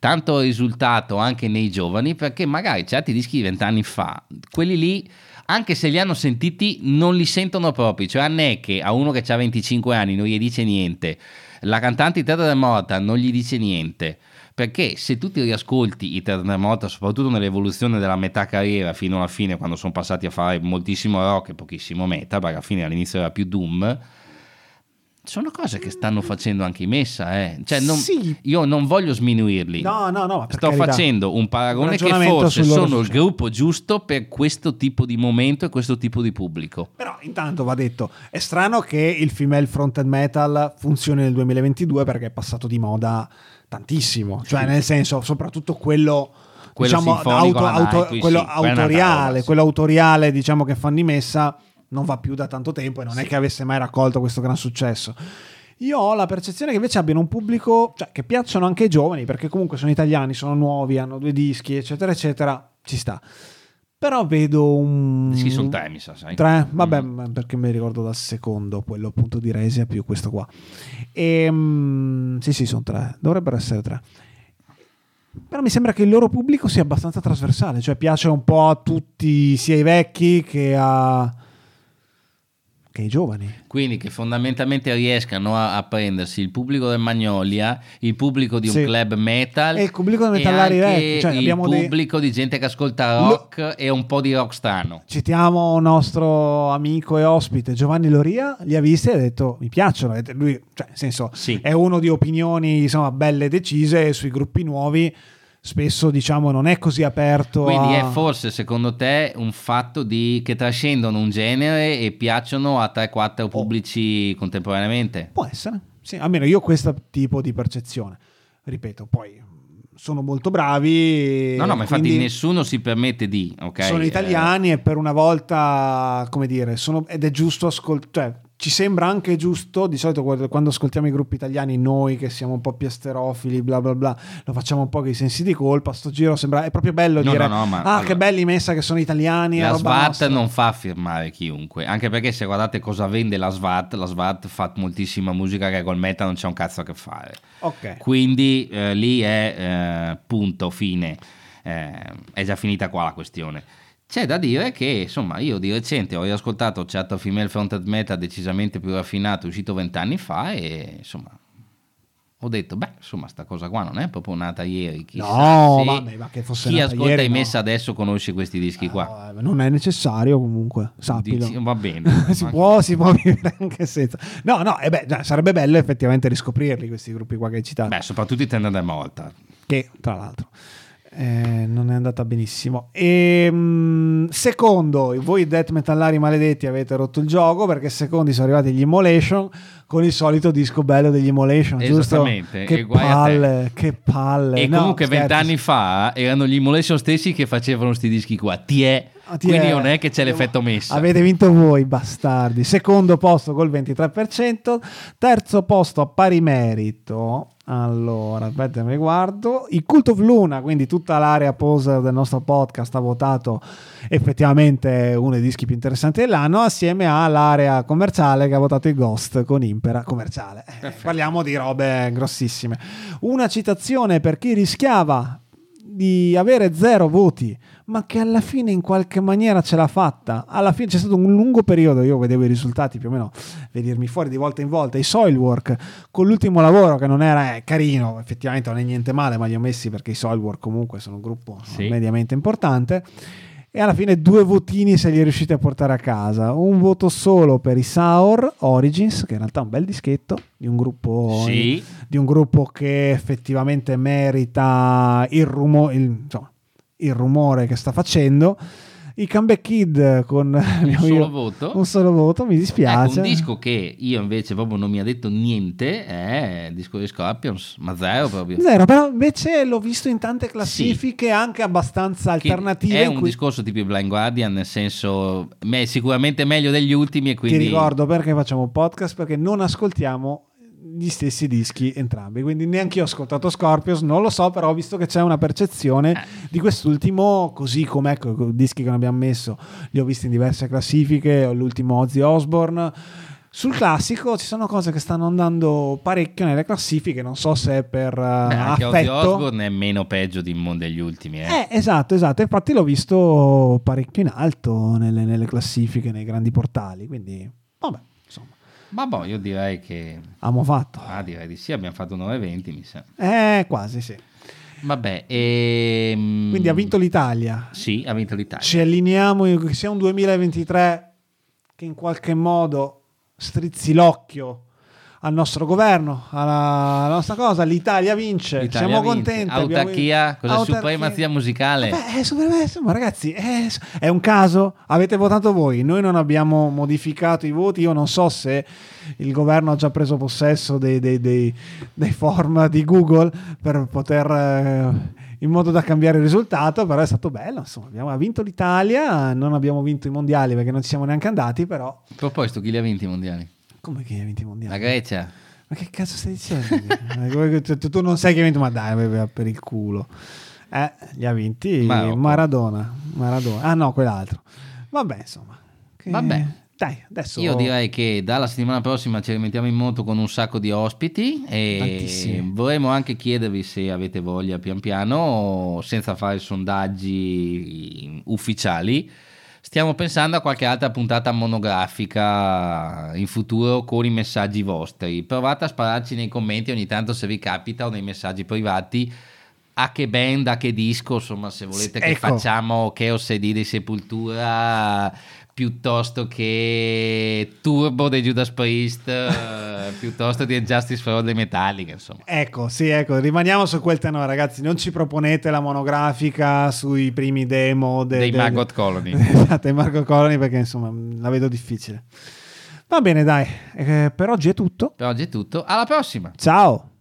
tanto risultato anche nei giovani, perché magari certi dischi di 20 anni fa, quelli lì, anche se li hanno sentiti, non li sentono proprio. Cioè a Nicke, a uno che ha 25 anni non gli dice niente, la cantante di Terra Morta non gli dice niente, perché se tu ti riascolti i Terra Morta, soprattutto nell'evoluzione della metà carriera fino alla fine, quando sono passati a fare moltissimo rock e pochissimo metal, perché alla fine all'inizio era più doom, sono cose che stanno facendo anche i Messa, Cioè io non voglio sminuirli, no, sto facendo un paragone, che forse sono il gruppo giusto per questo tipo di momento e questo tipo di pubblico. Però intanto va detto, è strano che il female fronted metal funzioni nel 2022, perché è passato di moda tantissimo, cioè nel senso, soprattutto quello diciamo autoriale, diciamo, che fanno i Messa, non va più da tanto tempo e non è che avesse mai raccolto questo gran successo. Io ho la percezione che invece abbiano un pubblico, cioè, che piacciono anche ai giovani, perché comunque sono italiani, sono nuovi, hanno 2 dischi, eccetera eccetera, ci sta. Però vedo un... Sì, sono 3, mi sa, sai. 3? Vabbè, perché mi ricordo dal secondo, quello appunto di Resia più questo qua. Sì, sono 3, dovrebbero essere 3. Però mi sembra che il loro pubblico sia abbastanza trasversale, cioè piace un po' a tutti, sia ai vecchi che i giovani. Quindi che fondamentalmente riescano a prendersi il pubblico del Magnolia, il pubblico di un club metal e il pubblico del metallari vecchi, cioè, di gente che ascolta rock e un po' di rock strano. Citiamo un nostro amico e ospite Giovanni Loria, li ha visti e ha detto mi piacciono, e lui, cioè, nel senso, è uno di opinioni, insomma, belle decise sui gruppi nuovi. Spesso, diciamo, non è così aperto. Quindi è forse, secondo te, un fatto di che trascendono un genere e piacciono a 3-4 pubblici contemporaneamente? Può essere, sì, almeno io ho questo tipo di percezione. Ripeto, poi sono molto bravi. No, ma infatti nessuno si permette di... Okay, sono italiani e per una volta, come dire, ed è giusto ascoltare... Cioè, ci sembra anche giusto, di solito quando ascoltiamo i gruppi italiani, noi che siamo un po' piasterofili, bla bla bla, lo facciamo un po' con i sensi di colpa. Sto giro sembra, è proprio bello dire che belli Messa che sono italiani. La SWAT non fa firmare chiunque, anche perché se guardate cosa vende la SWAT fa moltissima musica che col metal non c'è un cazzo a che fare. Okay. Quindi lì è punto, fine, è già finita qua la questione. C'è da dire che, insomma, io di recente ho riascoltato certo female fronted metal decisamente più raffinato, uscito 20 anni fa, e insomma ho detto, sta cosa qua non è proprio nata ieri. Chi ascolta i Messa adesso conosce questi dischi qua. Non è necessario, comunque, sappilo. Va bene. si può vivere anche senza. Sarebbe bello effettivamente riscoprirli, questi gruppi qua che hai citato. Soprattutto i Tender and Mortar, che, tra l'altro... non è andata benissimo. Secondo voi death metallari maledetti avete rotto il gioco, perché secondi sono arrivati gli Immolation con il solito disco bello degli Immolation, giusto? Che palle. E comunque 20 anni fa erano gli Immolation stessi che facevano questi dischi qua. Quindi non è che c'è l'effetto Messa. Avete vinto voi, bastardi. Secondo posto col 23%, terzo posto a pari merito. Allora, aspetta, mi guardo i Cult of Luna, quindi tutta l'area poser del nostro podcast ha votato effettivamente uno dei dischi più interessanti dell'anno, assieme all'area commerciale che ha votato i Ghost con Impera commerciale. Parliamo di robe grossissime. Una citazione per chi rischiava di avere zero voti, ma che alla fine in qualche maniera ce l'ha fatta. Alla fine c'è stato un lungo periodo, io vedevo i risultati più o meno venirmi fuori di volta in volta, i Soilwork con l'ultimo lavoro che non era carino, effettivamente non è niente male, ma li ho messi perché i Soilwork comunque sono un gruppo mediamente importante, e alla fine 2 votini se li è riusciti a portare a casa, 1 voto solo per i Saur Origins, che in realtà è un bel dischetto di un gruppo, di un gruppo che effettivamente merita il rumore che sta facendo. I Comeback Kid con un solo voto, mi dispiace. Ecco, un disco che io invece proprio non mi ha detto niente è il disco di Scorpions, ma zero, però invece l'ho visto in tante classifiche anche abbastanza alternative. È un discorso tipo Blind Guardian, nel senso è sicuramente meglio degli ultimi, e quindi ti ricordo perché facciamo un podcast, perché non ascoltiamo gli stessi dischi entrambi, quindi neanche io ho ascoltato Scorpions, non lo so, però ho visto che c'è una percezione di quest'ultimo così com'è. Ecco, dischi che non abbiamo messo li ho visti in diverse classifiche, l'ultimo Ozzy Osbourne. Sul classico ci sono cose che stanno andando parecchio nelle classifiche, non so se è per affetto. Anche Ozzy Osbourne è meno peggio di degli ultimi. Esatto, infatti l'ho visto parecchio in alto nelle classifiche, nei grandi portali, quindi vabbè. Ma boh, io direi che abbiamo fatto. Direi di sì, abbiamo fatto 9:20, mi sa. Quasi sì. Vabbè, quindi ha vinto l'Italia. Sì, ha vinto l'Italia. Ci allineiamo che sia un 2023 che in qualche modo strizzi l'occhio al nostro governo, alla nostra cosa. L'Italia vince, siamo contenti. Autarchia, supremazia musicale. Beh, ragazzi, è un caso, avete votato voi, noi non abbiamo modificato i voti. Io non so se il governo ha già preso possesso dei form di Google per poter in modo da cambiare il risultato, però è stato bello, insomma, ha vinto l'Italia. Non abbiamo vinto i mondiali perché non ci siamo neanche andati, però. A proposito, chi li ha vinti i mondiali? Come che hai vinto i mondiali? La Grecia. Ma che cazzo stai dicendo? Tu non sai che hai vinto, ma dai, per il culo. Li ha vinti Maradona. Ah no, quell'altro. Vabbè, insomma. Dai, adesso io direi che dalla settimana prossima ci rimettiamo in moto con un sacco di ospiti e tantissimi. Vorremmo anche chiedervi se avete voglia, pian piano, senza fare sondaggi ufficiali. Stiamo pensando a qualche altra puntata monografica in futuro con i messaggi vostri. Provate a spararci nei commenti ogni tanto, se vi capita, o nei messaggi privati, a che band, a che disco, insomma, se volete che facciamo che OCD dei Sepoltura piuttosto che Turbo dei Judas Priest piuttosto di Justice for All dei Metallica, insomma. Rimaniamo su quel tenore, ragazzi, non ci proponete la monografica sui primi demo dei Maggot Colony. Esatto, i Maggot Colony, perché insomma la vedo difficile. Va bene, dai, per oggi è tutto. Alla prossima. Ciao.